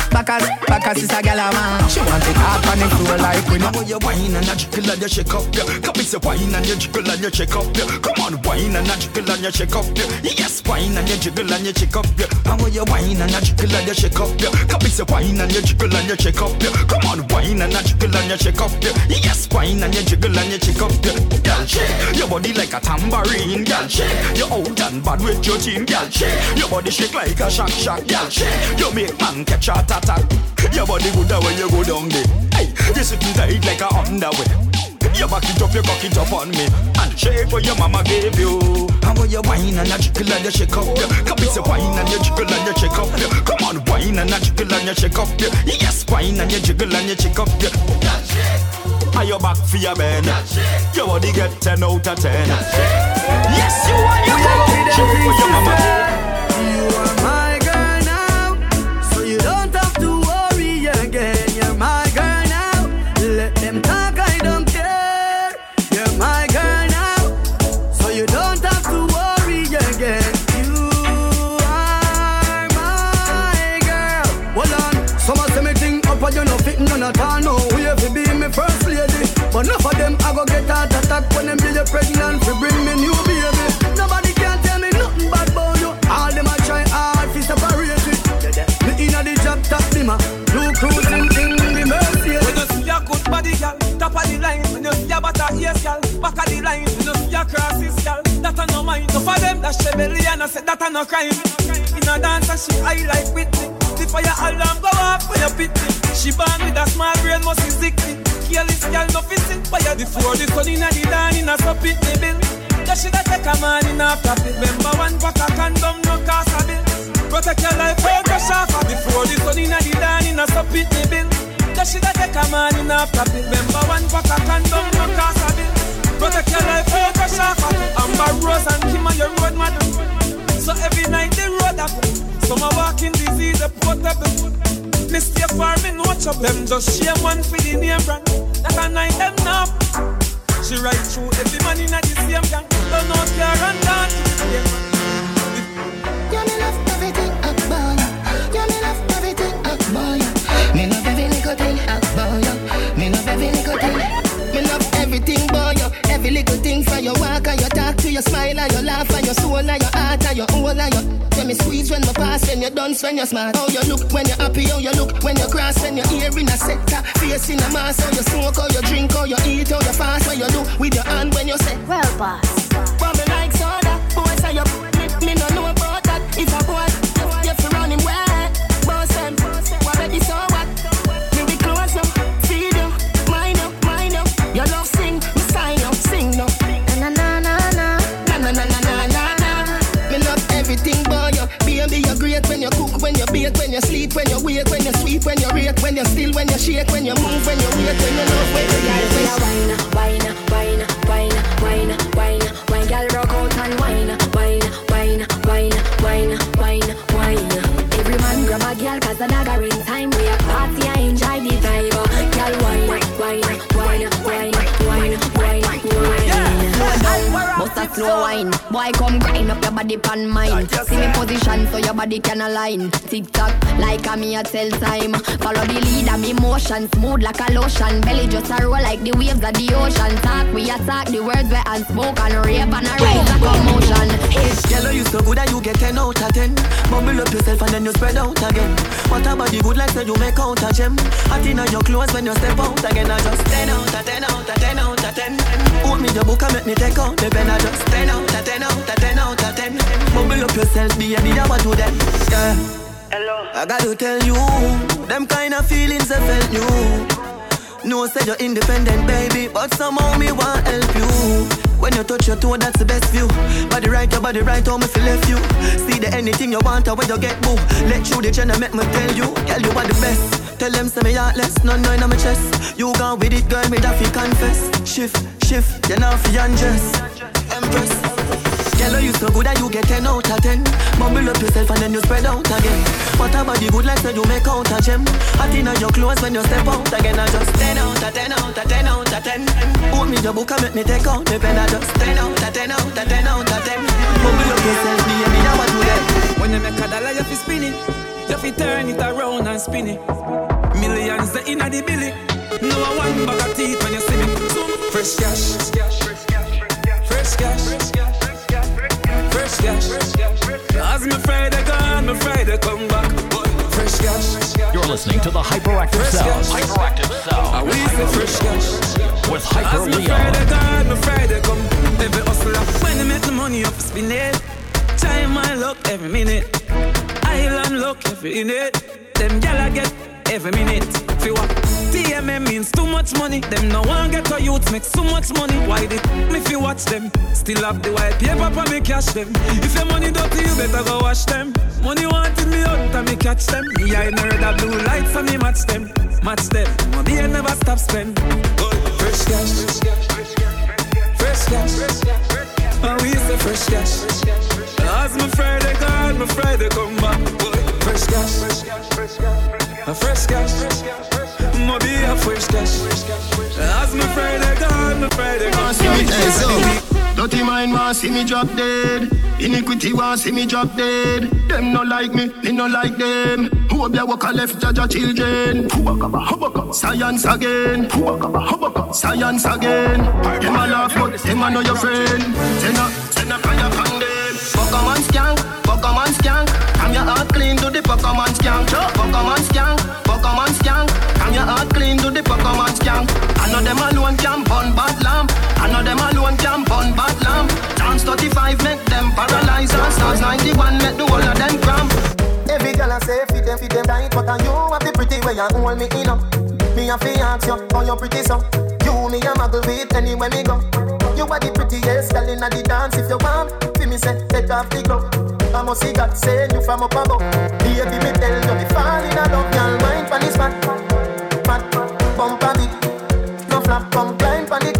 Bacas, Bacas is a gala man. She want it hard on the floor like we know. Come on, you wine and a jiggle and you shake up, yeah. Come on, you wine and you jiggle and you shake up, yeah. Come on, wine and a jiggle and you shake up, yeah. Yes, wine and you jiggle and you shake up, yeah. Come on, you wine and a jiggle and you shake up, yeah. Come on, you wine and you jiggle and you shake up, yeah. Come on, wine and a jiggle and you shake up, yeah. Yes, wine and you jiggle and you shake up, yeah. Girl, shake your body like a tambourine, girl, shake. You're old and bad with your jean, girl, shake. Your body shake like a shack shack, girl, shake. You make man catch a tatak. Your body good when you go down there. Hey, you sitting tight like a underwear. You back it up, you cock it up on me. And shake what your mama gave you. And when you wine and a jiggle and you shake up, yeah. Come it's a wine and you jiggle and you shake up, yeah. Come on, wine and a jiggle and you shake up, yeah. Yes, wine and you jiggle and you shake up, yeah. Are you back for your man? You already get 10 out of 10. Yes, you are your girl. Show what your mama gave. You are my girl now, so you don't have to worry again. You're my girl now, let them talk, I don't care. Not all, no, we have to be my first lady. But enough of them, I go get heart attack when them really pregnant. To bring me new baby. Nobody can tell me nothing bad about you. All them I try hard to separate it. Me inna the job top dimmer, blue cruising thing the mercy. When you see a good body, girl, top of the line. When you see a butter ears, girl, back of the line. When you see a crosses, girl, that a no mind. No for them, that's the belly and I said that a no crime. In a dance and she high like Whitney. The fire alarm go off when you pity. She born with a small brain, must be sickly. Careless girl, no fixing fire. Before the sun inna the dawn, inna so pit the bill. Yeah, she da take a man inna after it. Remember one pack a condom, no cost a bill. Protect your life, don't rush off. Before the sun inna the dawn, inna so pit the bill. Yeah, she da take a man inna after it. Remember one pack a condom, no cost a bill. Protect your life, don't rush off. Amber Rose and Kim on your road, madam. So every night they road up. Some a walking disease, a portable. Mistake for me, no trouble. Them just shame one for the name brand. That a night them now. She ride through every man in the same gang. Don't know care and down to the same man. Yeah, me love everything about you. Yeah, me love everything about you. Me love every little thing about you. Me love every little thing. Me love everything about you. Every little thing for your walk and your talk, to your smile and your laugh and your soul and your heart and your whole and your. When me squeeze, when me pass, when you dance, when you smile. How you look when you happy, how you look when you cross, when you hear in a sector, face in a mass. How you smoke, how you drink, how you eat, how you fast, what you do with your hand when you say, well, boss. But me like soda, boy say you flip me, no know about that. If I boy, you fi run him well, boss him. What baby so what? Me be close now, feed you, mind up, mind up. Your love sing, me sign up, sing now. Na na na na na na na na na na. Me love everything but. Baby, you're great when you cook, when you bake, when you sleep, when you wake, when you sweep, when you rake, when you steal, when you shake, when you move, when you wait, when you love, when you like. When you whine, whine, whine, whine, whine, whine, whine, girl rock out and whine, whine, whine, whine, whine, whine, whine. Every man grab a girl 'cause another in time we a party and enjoy the vibe. Girl whine, whine, whine, whine, whine, whine, whine. Bust a slow wine. Boy come grind up your body pan mine. See me position so your body can align. Tick tock like a me a tell time. Follow the lead of me motion. Smooth like a lotion. Belly just a roll like the waves of the ocean. Talk we attack the words we unspoken. Rape and a rise of commotion. Yellow you so good that you get 10 out of 10. Bumble up yourself and then you spread out again. What about the good like so you make out a gem. I think on your clothes when you step out again. I just 10 out of 10 out of 10 out of 10. Hold me your book and make me take out. The pen I just 10 out of 10 out of 10 out of 10. Bubble up yourself, be a bit of what to them. Yeah. Hello. I got to tell you, them kind of feelings I felt new. No, say you're independent, baby, but somehow me want help you. When you touch your toe, that's the best view. Body right, how me feel left you. See the anything you want, or when you get boo. Let you the channel, make me tell you. Girl, you are the best. Tell them, say me heartless, none on my chest. You gone with it, girl, me that fi confess. Shift, you now fi undress. Empress. Girl, you so good that you get 10 out of 10. Bumble up yourself and then you spread out again. What about the good life, so you make out a gem. Hot in your clothes when you step out again. I just 10 out of 10 out of 10 out of 10. Hold me your book and make me take out the pen. I just 10 out of 10 out of 10 out of 10. Bumble up yourself, be a bit of what you get. When you make a dollar, you fi spin it. You fi turn it around and spin it. Millions they inna the billy. No one bag of teeth when you see me. Fresh cash, fresh cash, fresh cash, fresh cash, fresh cash, fresh cash. As me Friday gone, me Friday come back. Fresh cash. You're listening to the Hyperactive Sound. Hyperactive Sound. We say fresh cash. With Hyper Leon. I'm Friday come. Every hustler, when I make the money up, spin it. Time my luck every minute. Island luck every minute. Them gyal I get every minute. Feel what? TMM means too much money. Them no one get to youths make so much money. Why did me fi watch them? Still have the white paper for me cash them. If your money dirty, you better go wash them. Money wanted me out and me catch them. Me I in the red and blue lights and me match them. Match them. Money I never stop spend. Fresh cash, fresh cash, fresh cash. And we say fresh cash. As my Friday gone, my Friday come back. Fresh cash, fresh cash, fresh cash, fresh cash. My be a fresh cash. As my Friday gone, my Friday come back. Dirty mind want see me drop dead. Iniquity want see me drop dead. Them no like me no like them. Who be a walker left Jaja children? Science again. Science again. Them a laugh but them a know your friend. Send a fire from them. Pokemon skank, Pokemon skank. Come your heart clean to the Pokemon skank. Pokemon skank, Pokemon skank. Come your heart clean to the Pokemon skank. I know them alone can burn bad lamp. I know them alone can burn bad lamp. Dance 35 make them paralyze us. Stars 91 make the whole of them cramp. Every girl I say, feed them tight, but you have the pretty way and hold me in up. Me a fi ask you, how you pretty so? You me a muggle with anywhere me go. You are the prettiest girl inna the dance. If you want, fi me say, take off the glove. I must see God send you from up above. Baby, me tell you, me falling in love. Girl, wine for this fat, bump on it. No flap, come blind for it.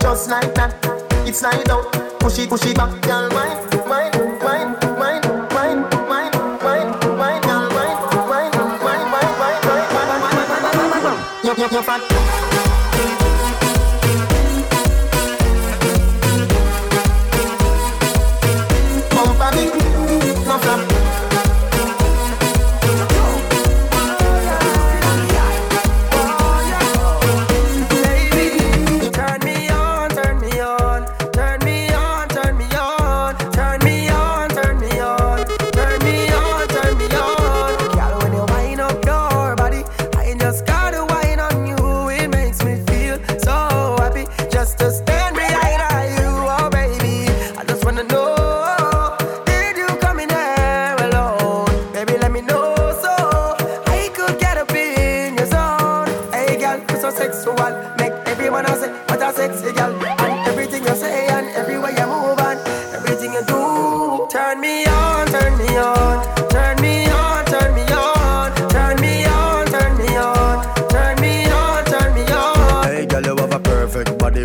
Just like that, it slide out. Push it back, girl, wine. You're fat.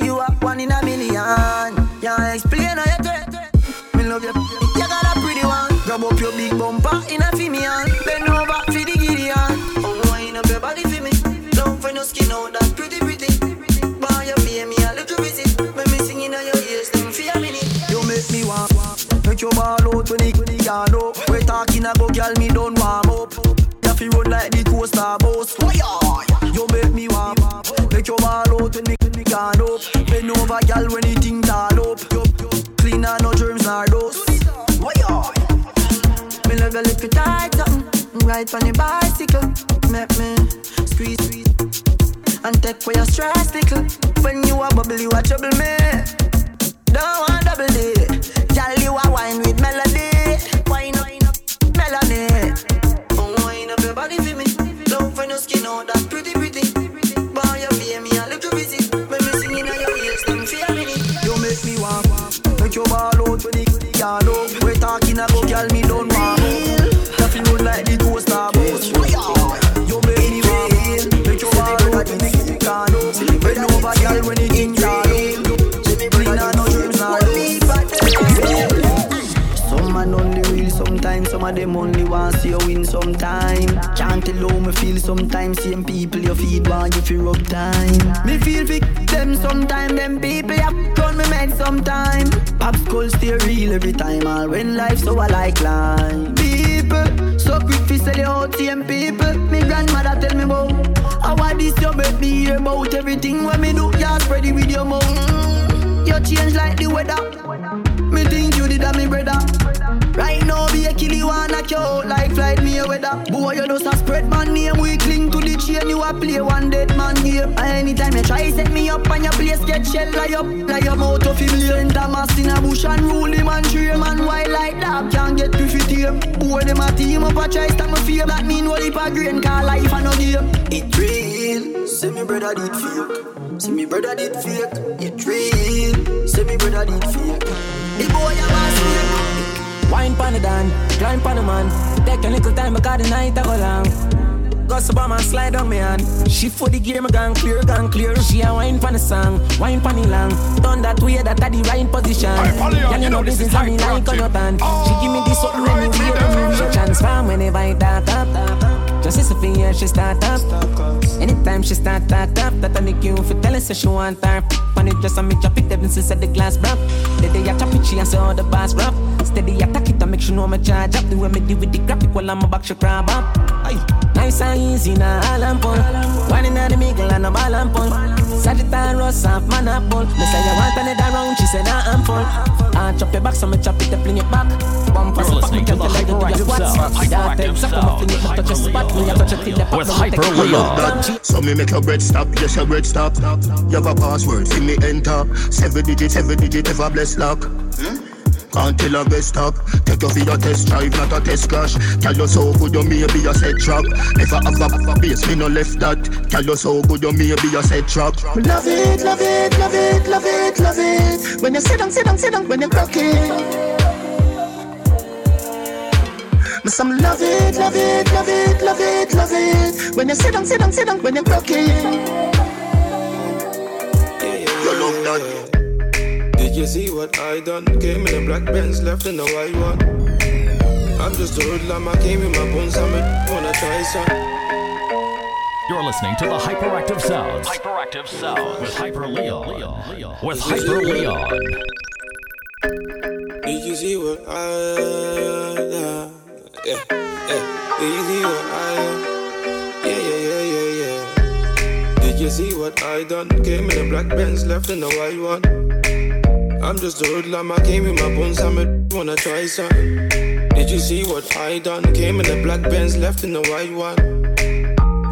You are one in a million. Yeah, explain how you do it. Me love you. You got a pretty one. Grab up your big bumper in a female. Bend over for the Gideon. Oh, wind up your body for me. Don't find no skin out that pretty, pretty. Boy, you pay me a little visit. When me singing on your ears, them feel me. You make me warm. Make your ball out when you can go. We talking about girl, me don't warm up. You feel run like the coaster boss. You make me warm. Make your ball out when you can up. Bend over, girl, when you think all up. Clean and no germs nor dust. Why ya? Me love you like you tight something. Ride on the bicycle. Make me squeeze, squeeze. And take for your stress tickle. When you a bubble, you a trouble me. Don't want double D. Girl, you a wine with melody. Wine up, melody. Oh, wine up your body for me. Don't find no skin out that pretty. Your ball out when you can't up. We're talking about girl, me don't want up. Nothing road like the coaster boss. You make me warm up. Make your ball out when you can't up. Bend over girl when you think can't up. Clean and no germs now. Some man on the wheel sometimes. Some of them only want to see you win sometime. Can't tell how me feel sometimes. Same people you feed want you feel rub time. Me feel big them sometime. Them people have done me mad sometime. Pop skulls stay real every time. I'll win life so I like life. People, so quick fi sell you out to them people. Me grandmother tell me about how I this you make me hear about everything when me do. You're spready with your mouth. You change like the weather. Me think you did that me brother. Right now be a killie wanna knock you out like flight me a weather. Boy you just a spread my name. We cling to the chain. You a play one dead man here. Anytime you try set me up and your place get shell lie up out of him lane. Thomas in a bush and rule him and train man. Why like that can't get proof it here. Boy them a team up a try stop my fear. That mean what if a grain car life and no game. It real. Say me brother did fake. Say me brother did fake. It real. Say me brother did fake. The boy I was wine pan the dan, climb pan the man. Take a little time, I got the night I go long. Go sub and slide on me hand. She for the gear, my gang clear. She a wine pan the song, wine pan the long. Turn that way, that at the right position. Yeah, you know this is how me like on your band. She give me this something when you wear me. She transform whenever I that up. Just as a fear, she start up. Anytime she start that up, that I make you for telling so she want her. And it just a me chop it ever since the glass broke. The day I chop it, she and say all the bars rough. Steady attack it and make sure no me charge up. The way me deal with the graphic while I'm back she crab up. Aye. Nice and easy now all I'm pull. One in the middle and a ball and pull. Sagittarius and man and pull. Me say you want another round, she said nah, I'm full. I chop your back so me chop it up in your back. You're listening to the Hyperactive Sound. Hyperactive Sound with Hyper Leon. So me make your bread stop, yes your bread stop. You have a password, see me enter. 7 digit, ever bless lock. until I get stuck. Take you for your test drive, not a test crash. Tell us how good you may be a set trap. If I have a base, me no left that. Tell us how good you may be a set trap. Love it, love it, love it, love it, love it. When you sit down, sit down, sit down, when you rock it. Some love it, love it, love it, love it, love it. When you sit down, sit down, sit down, when you rock it. Did you see what I done? Came in a black Benz, left in a white one. I'm just a hoodlum, I came in my bones, I'm a wanna try some. You're listening to the Hyperactive Sounds. Hyperactive Sounds with Hyper Leon. With Hyper Leon. Did you see what I done? Yeah, yeah. Did you see what I done? Yeah, yeah, yeah, yeah, yeah. Did you see what I done? Came in a black Benz, left in a white one. I'm just a hoodlum, I came in my bones, I'm a wanna try some. Did you see what I done? Came in a black Benz, left in a white one.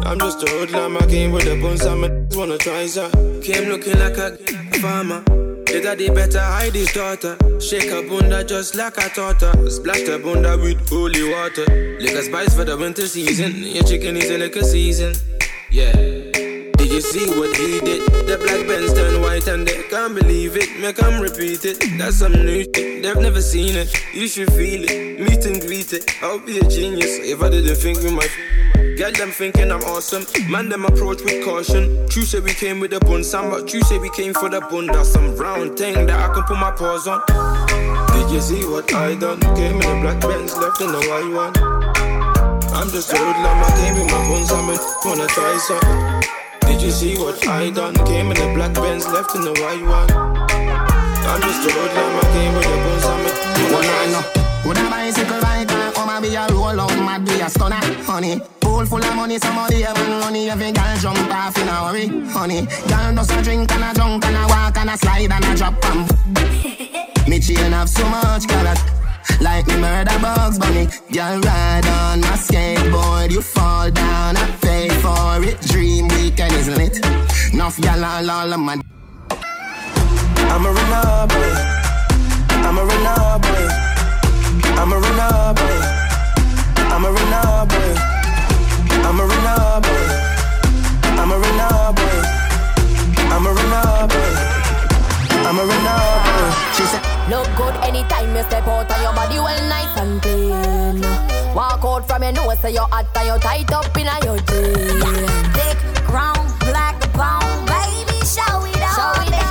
I'm just a hoodlum, I came with the bones, I'm a wanna try some. Came looking like a farmer. The daddy better hide his daughter. Shake her bunda just like I taught her. Splash the bunda with holy water. Lick a spice for the winter season. Your chicken is a liquor season. Yeah. Did you see what he did? The black Benz turned white and they can't believe it. Make them repeat it. That's some new shit, they've never seen it. You should feel it, meet and greet it. I'll be a genius if I didn't think we might. Girl, them thinking I'm awesome. Man, them approach with caution. True say we came with a bun, Sam, but true say we came for the bun. That's some round thing that I can put my paws on. Did you see what I done? Came in the black Benz, left in the white one. I'm just a hoodlum, I came with my buns, I'm a wanna try something. Did you see what I done? Came in the black Benz, left in the white one. I'm just a hoodlum, I came with the bones, I'm a one know. Would a bicycle rider, or maybe a roll out, might be a stunner, honey. Pool full of money, somebody having money, every girl jump off in a hurry, honey. Girl does a drink and a jump and a walk and a slide and a drop and me chillin' have so much carrot. Like me murder bugs bunny. Girl ride on my skateboard. You fall down, I pay for it. Dream weekend is lit. Nuff y'all all of my I'm a runner boy. I'm a runner boy. I'm a runner boy. I'm a runner boy. I'm a runner boy. I'm a runner boy. I'm a runner boy. I'm a runner. She said, look good anytime you step out and your body well nice and clean. Walk out from your nose so you're hot and you're tight up in your jeans. Thick, ground, black, brown, baby, show it off. Show it off.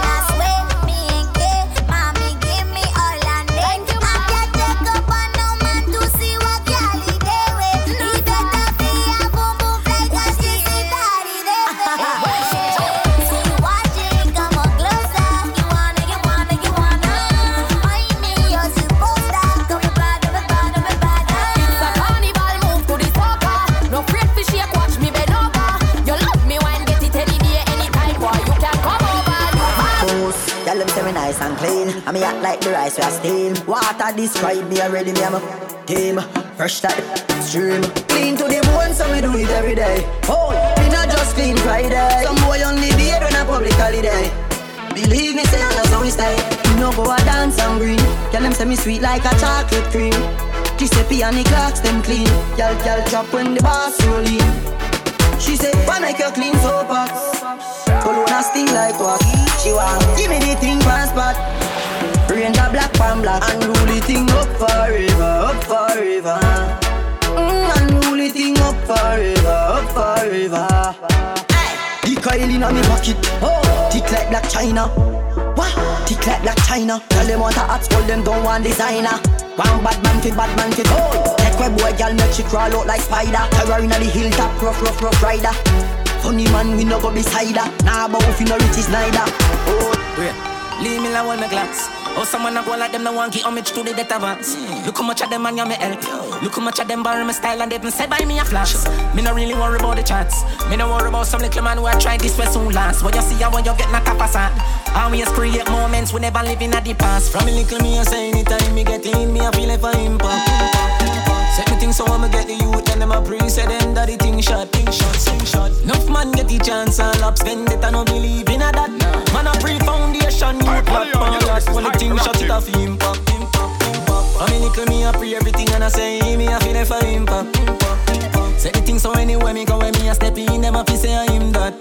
Nice and clean, I me act like the rice we are steam. Water describe me already, me am a team. Fresh type stream, clean to the bone, so we do it every day. Oh, we not just clean Friday. Some boy only beer on a public holiday. Believe me, say I know so we stay. You know go a dance and green. Tell them say me sweet like a chocolate cream. Giuseppe and the clocks them clean. Y'all chop when the boss roll in. She say, why make you clean so fast? Colonna sting like what? She want give me the thing one spot. Ranger black pan black and rule the thing up forever, up forever. And rule the thing up forever, up forever. Hey, the coil in me pocket, oh, thick like black China. What? Thick like black China. Tell them what a hot school, them don't want designer. One bad man fit all. That web boy girl make she crawl out like spider. Terror inna the hilltop, rough, rough, rough rider. Funny man, we no go beside her. Nah, but we no riches neither. Oh, wait. Leave me alone, my glass. Oh, someone a go like them, no one give homage to the death avance. Look how much of them man ya me help. Look how much of them borrow my style and they been said by me a flash. Me no really worry about the chats. Me no worry about some little man who I tried this way soon last. What you see and what you get not a facade. Always create moments we never live in a the past. From me little me I say anytime me get in, me I feel like for impact. Set me things so I'ma get the youth and them a pre say them that the thing shot, thing shot, thing shot. Enough man get the chance all up, spend it and no believe in a that. Man a pre foundation, you pop on that. When the thing shot it off, impact, impact. When me nickel me, I pray everything and I say, me I feel it for him, pa. Say the thing so anywhere me go, when me a step in, them a fi say I'm that.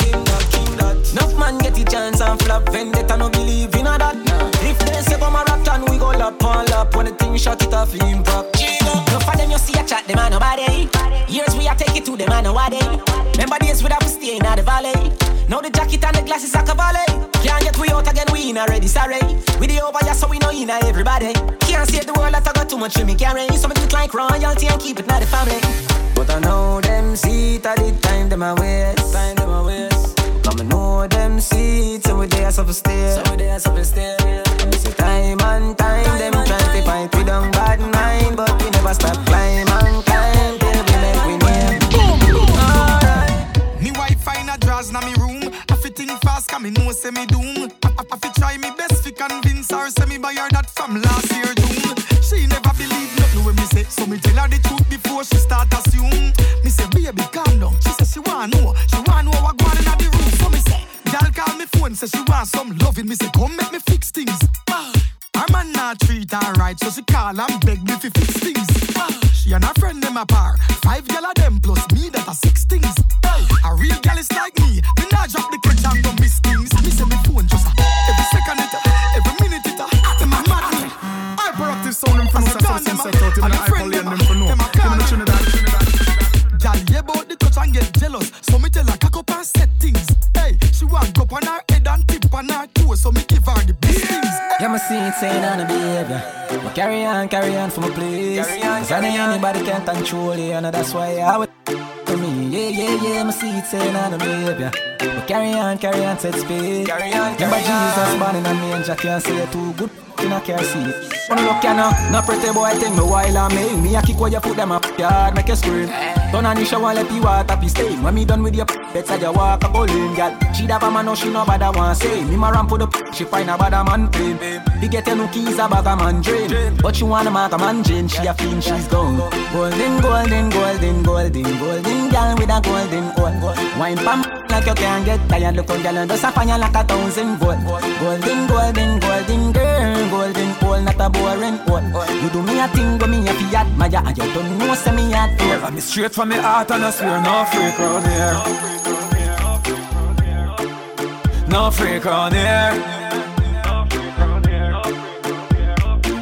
Enough man get the chance and flop, vendetta no believe in a that. If they say come a rap, then we go lap on lap. When the thing shot it off, him pop. Enough of them you see a chat, them a nobody. Years we a take it to them a nobody. Remember days we have to stay in the valley. Now the jacket and the glasses are cavalry. Can't get we out again, we in already, sorry. We the over just so we know in everybody. Can't save the world, I got too much for me carry. So me do it like royalty and keep it not the family. But I know them see it at the time, them a waste. Come I know them see it, so we there so we stay. So time and time, them try to fight with them bad mind. But we never stop climb and climb till we make we name. Me Wi-Fi in a drawers na me room. Think fast, cause me know say me doom. I fi try me best fi convince her, say me buy her that from last year doom. She never believe nothing when me say, so me tell her the truth before she start assume. Me say, baby, calm down. She say she wanna know what going on in the room. So me say, girl call me phone, say she want some loving. Me say, come make me fix things. Her man not treat her right, so she call and beg me fi fix things. She and her friend them a par, 5 girl of them plus me that are 6 things. A real girl is like me not drop the clutch and don't miss things. Me say me phone just every second it, every minute it. After my madness, hyperactive sound influencer first and set out in the Hyper Leon them for no. Them in Trinidad. Girl hear about the touch and get jealous, so me tell her cock up and set things. Hey, she wank up on her head and tip on her toe, so me give her the best things. Yeah, my see it saying on the behavior. But carry on for my place. Cause I know anybody can't control you, and that's why I would. Yeah, my seat saying on the baby. But carry on, set speed. Remember Jesus, born in a manger, can't say too good in a car seat. One look ya no pretty boy, take me while I make me a kick where you put them up, yard, make a scream. Turn on the shower, let the water be stay. When me done with your better you walk up all in, girl. She da man, no she no bother one say. Me ma ramp for the she find a bad man pain. He get a new keys, a bag a man drain. But she wanna mark a man Jane, she a fiend, she's gone. Golden. Girl with a golden oil. Wine pump like you can't get tired. Look out, girl, and just a fire like a 1,000 volt. Golden girl, golden oil, not a boring oil. You do me a thing, go me a fiat, Maya, and you don't know say me at all. I'm straight from me heart and I swear no freak on here.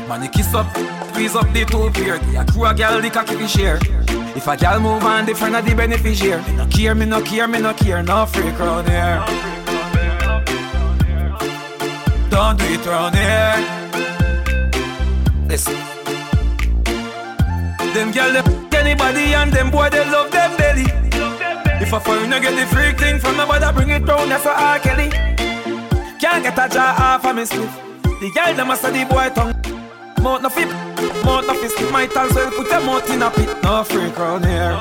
Man, you kiss up, squeeze up the two beer. The crew a girl, the cocky fish here. If a gal move on, the friend of the beneficiary. Me no care, no freak round here. Don't do it round here. Listen. Them gal they anybody and them boy they love them belly. If a foreigner get the freak thing from my brother, bring it round, that's for R. Kelly. Can't get a jar off of me slip. The gal them must have the boy tongue. Mouth no fit, mouth no fit. My tongue well put them out in a pit. No freak round here.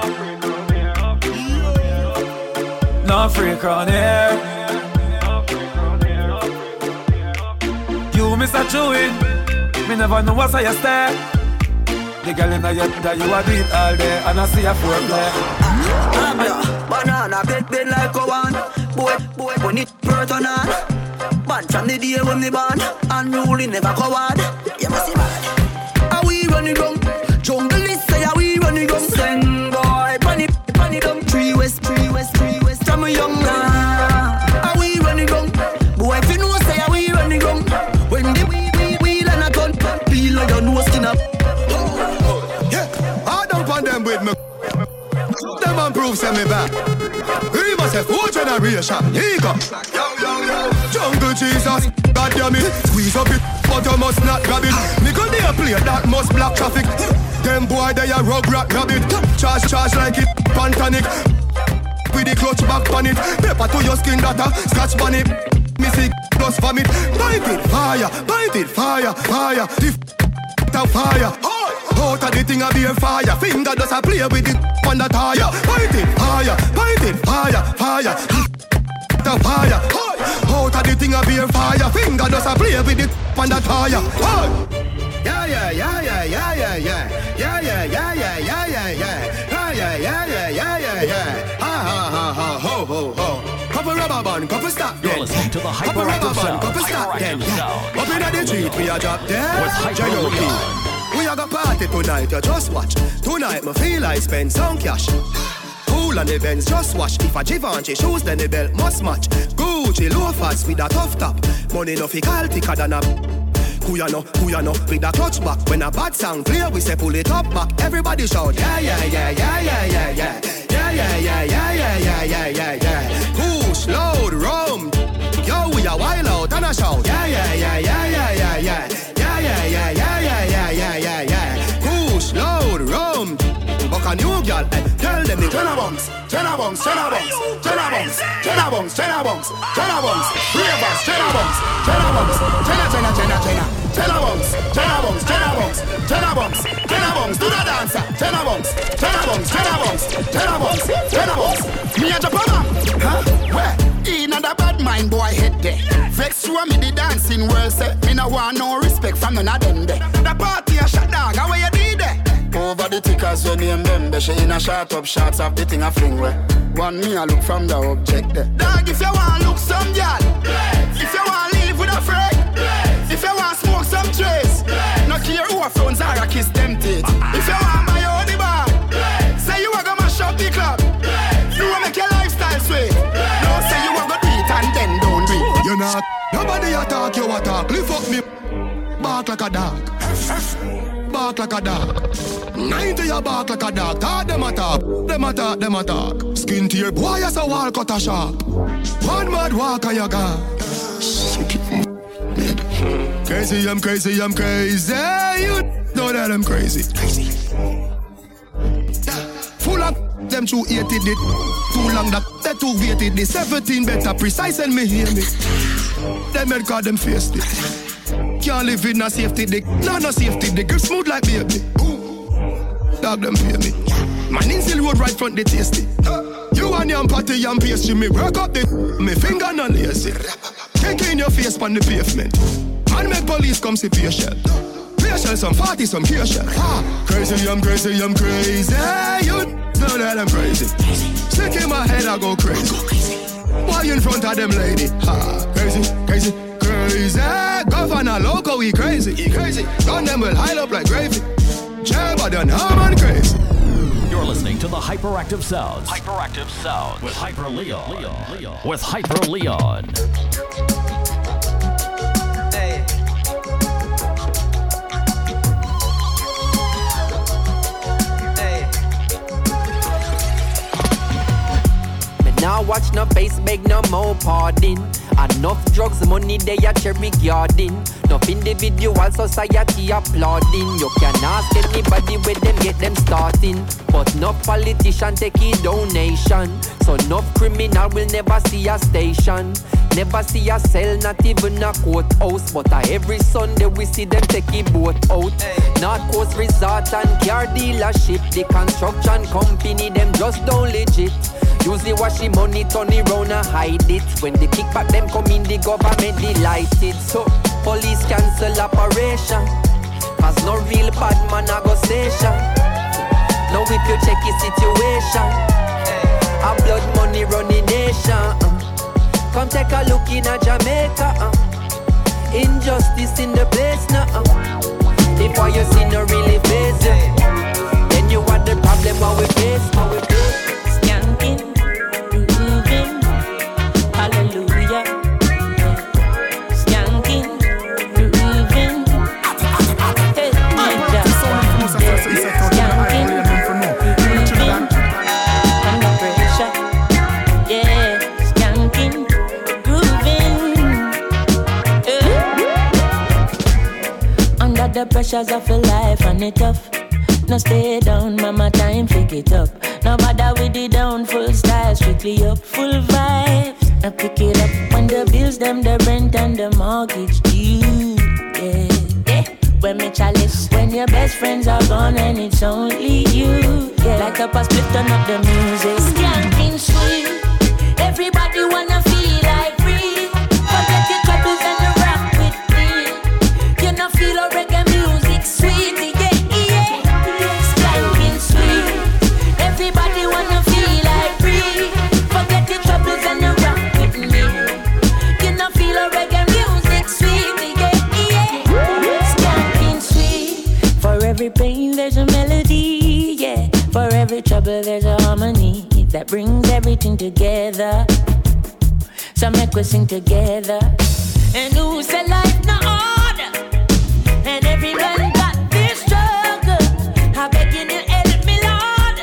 No freak round here. You Mr. Chewin, me never know what's on your stare. The girl in the yard that you are doing all day, and I see a foreplay. Banana bed like a one. Boy, when it burnt on her. Ban from the day when they ban, and rule never go on. Are we running down? Jungle is say are we running down? Send boy, panic down. Three west from a young man. Are we running down? Boy, if you know say are we running down? When the we and a gun, peel on your nose skin up. Yeah, I don't want them with me. Them man prove send me back. We must have four generation. Here you go. Jungle Jesus, God damn it, squeeze up it. But you must not grab it. Nigga, they a player that must block traffic. Them boy, they a rug rat rabbit. Charge like it, pantanic. With the clutch back on it. Pepper to your skin, that a scratch on it. Missy, plus vomit. Bite it, fire. The fire. Out of the thing a be a fire. Finger does a play with it on the tire. Bite it, fire. The fire. Out of the thing a be a fire. Finger does a play with it. You're listening to the Hyperactive Sound. Up in the street, we are dropped there. With Hyper Leon. a go party tonight, you just watch. Tonight me feel I spend some cash. Cool on the Benz, just wash. If a Givenchy shoes, then the belt must match. Gucci loafers with a tough top. Money no fi call thicker than a... Who ya know, with a clutch back. When a bad sound play, we say pull it up back. Everybody shout, yeah, yeah, yeah, yeah, yeah, yeah, yeah. Yeah, yeah, yeah, yeah, yeah, yeah, yeah, yeah, yeah. Push, load, rum. Yo, we a wild out and a shout. Yeah, yeah, yeah, yeah, yeah, yeah, yeah. Yeah, yeah, yeah, yeah, yeah, yeah, yeah, yeah, yeah. Push, load, rum. Buck a new girl, tell them the tenabongs, do the dancer, tenabongs. Me a Japama, huh? Where? In a bad mind, boy, head there. Vex you and me the dancing world, say. Me no want no respect from none of them there. The party a shot dog, how you did there? Over the tickers, your name them. She in a shot up, shots of the thing a fling way. Want me a look from the object there. Dog, if you want look some y'all, if you want live with a freak, if you want smoke some trace, no care who a phones are a kiss tempted. If you want my own the bar, say you a go mash up the club, you a make your lifestyle sweet. No say you a go do it and then don't do it. You not, nobody attack you attack. Lift up me, bark like a dog. Bark like a dog. 90 ya bark like a dog. Talk them attack, them attack, them attack. Skin to your boy as a wall cut a sharp. One mad walk a yaga. Crazy, I'm crazy, I'm crazy. You know that I'm crazy. Crazy. Full of them 280 did. Too long that 280 did. 17 better precise and me hear me. Them had got them faced it. Can't live in a safety dick. No safety dick. Grip smooth like baby. Dog them pay me. My Ninsil road right front the tasty. You and your patty and pastry. Me work up the me finger no lazy. Kick in your face pon the pavement. Man make police come see patient. Patient some party some gear shell. Crazy I'm crazy I'm crazy. You know that I'm crazy. Sick in my head I go crazy. Why in front of them lady? Crazy. Crazy, governor local, we crazy. Gun them will hide up like gravy. Jabba done, I'm crazy. You're listening to the Hyperactive Sounds. Hyperactive Sounds with Hyper Leon. With Hyper Leon. Hey. Hey. But now watch no face make no more pardon. Enough drugs, money, they a cherry garden. Enough individual society applauding. You can ask anybody where them get them starting. But no politician take a donation. So no criminal will never see a station. Never see a cell, not even a courthouse. But every Sunday we see them take a boat out. Hey. North Coast Resort and car dealership. The construction company, them just don't legit. Usually wash the money, turn it round and hide it. When they kick back them come in, the government delighted. So, police cancel operation. Cause no real bad man a go station. Now if you check the situation, a blood money running nation. Come take a look in a Jamaica. Injustice in the place now. If all you see no really face it, then you are the problem what we face. How we face. The pressures of your life and it tough. Now stay down, mama, time pick it up. Now bother with the down, full style, strictly up, full vibes. Now pick it up when the bills, them, the rent and the mortgage due. Yeah. When me chalice, when your best friends are gone and it's only you. Yeah. Like a past split, turn up the music. Skanking sweet, everybody wanna feel like free. Forget your troubles and the rock with me. You know feel already. Sweetie, yeah, yeah, skanking sweet. Everybody wanna feel like free. Forget your troubles and you rock with me. You know feel a reggae music, sweetie, yeah, yeah, skanking sweet. For every together. So make we sing together. And who said life not order? And everybody got this struggle. I beg you to help me, Lord,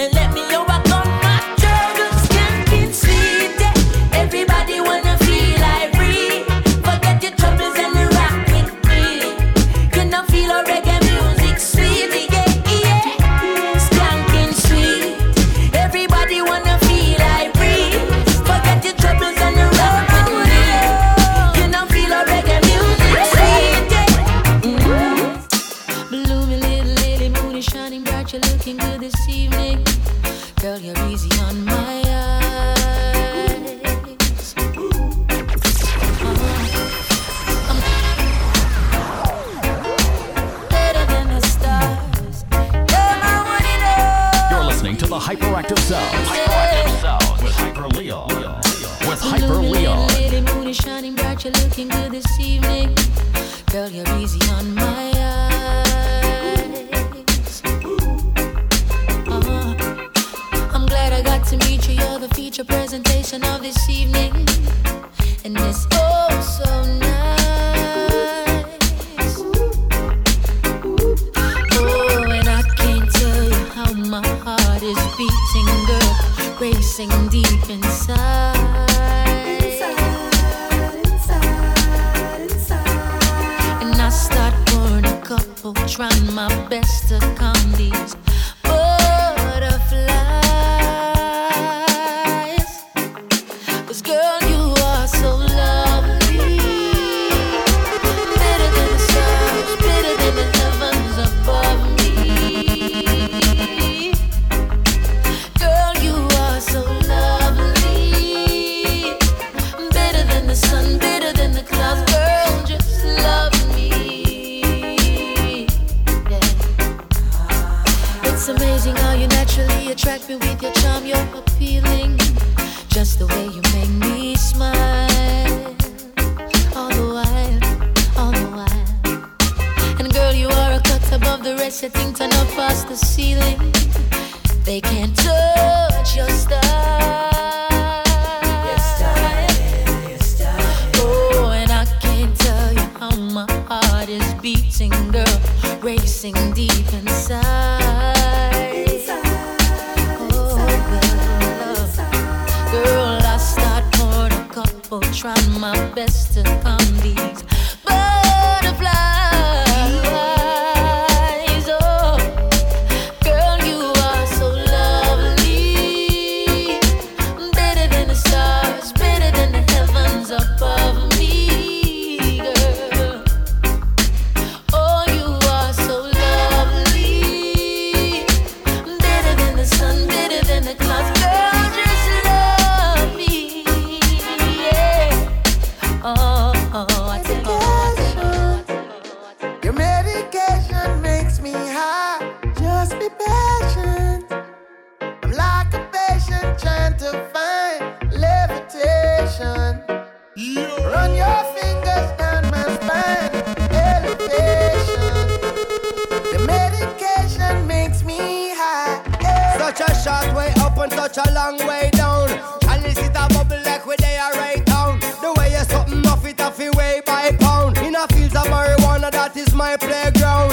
and let me overcome my struggles. Can't concede that everybody wanna feel like free. Forget your troubles and the rock with me. You know feel a reggae music sweet. Hyperactive Sound. Hyperactive Sound with Hyper Leon. With Hyper Leon. Lady, moon is shining bright. You're looking good this evening. Girl, you're easy on my eyes. I'm glad I got to meet you. You're the feature presentation of this evening. And it's oh so nice. Oh, and I can't tell you how my heart is beating, girl, racing deep inside. Inside. And I start pouring a couple, trying my best to calm these butterflies. 'Cause girl, you are so lovely, better than the stars, better than the heavens above me. Attract me with your charm, you're appealing. Just the way you make me smile. All the while. And girl, you are a cut above the rest. Your things are not past the ceiling. They can't touch your style. Your style, your style. Oh, and I can't tell you how my heart is beating, girl, racing deep inside. Trying my best to calm these butterflies. Oh, girl, you are so lovely, better than the stars, better than the heavens above me, girl. Oh, you are so lovely, better than the sun, better than the clouds. Such a long way down. Chalice it a bubble like where they are right down. The way you're something off it off your way by pound. In a fields of marijuana, that is my playground.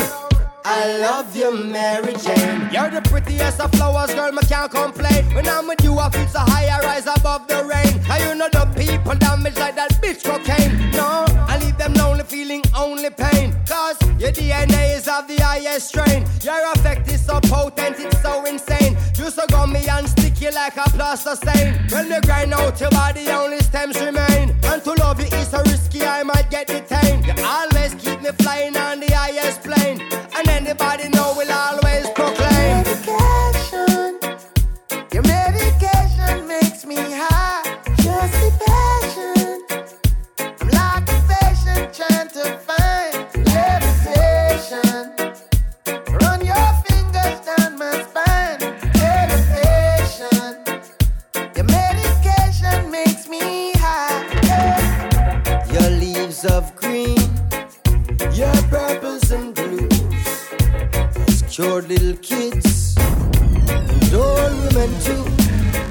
I love you, Mary Jane. You're the prettiest of flowers, girl, me can't complain. When I'm with you, I feel so high, I rise above the rain. And you know the people damage like that bitch cocaine. No, I leave them lonely, feeling only pain. 'Cause your DNA is of the highest strain. Your effect is so potent, it's so insane. You so gummy and sticky like a plaster stain. When you grind out your body, only stems remain. And to love you is so risky, I might get detained. You always keep me flying on the highest plane. And anybody know will always proclaim. Your medication makes me high. Just be patient. I'm like a patient trying to find levitation. Run your fingers down my spine. Elevation. Your medication makes me high. Yeah. Your leaves of green, your purples and blues. It's cured little kids and old women too.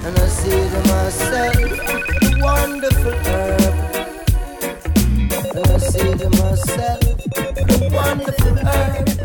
and I say to myself, wonderful herb. And I say to myself, wonderful herb.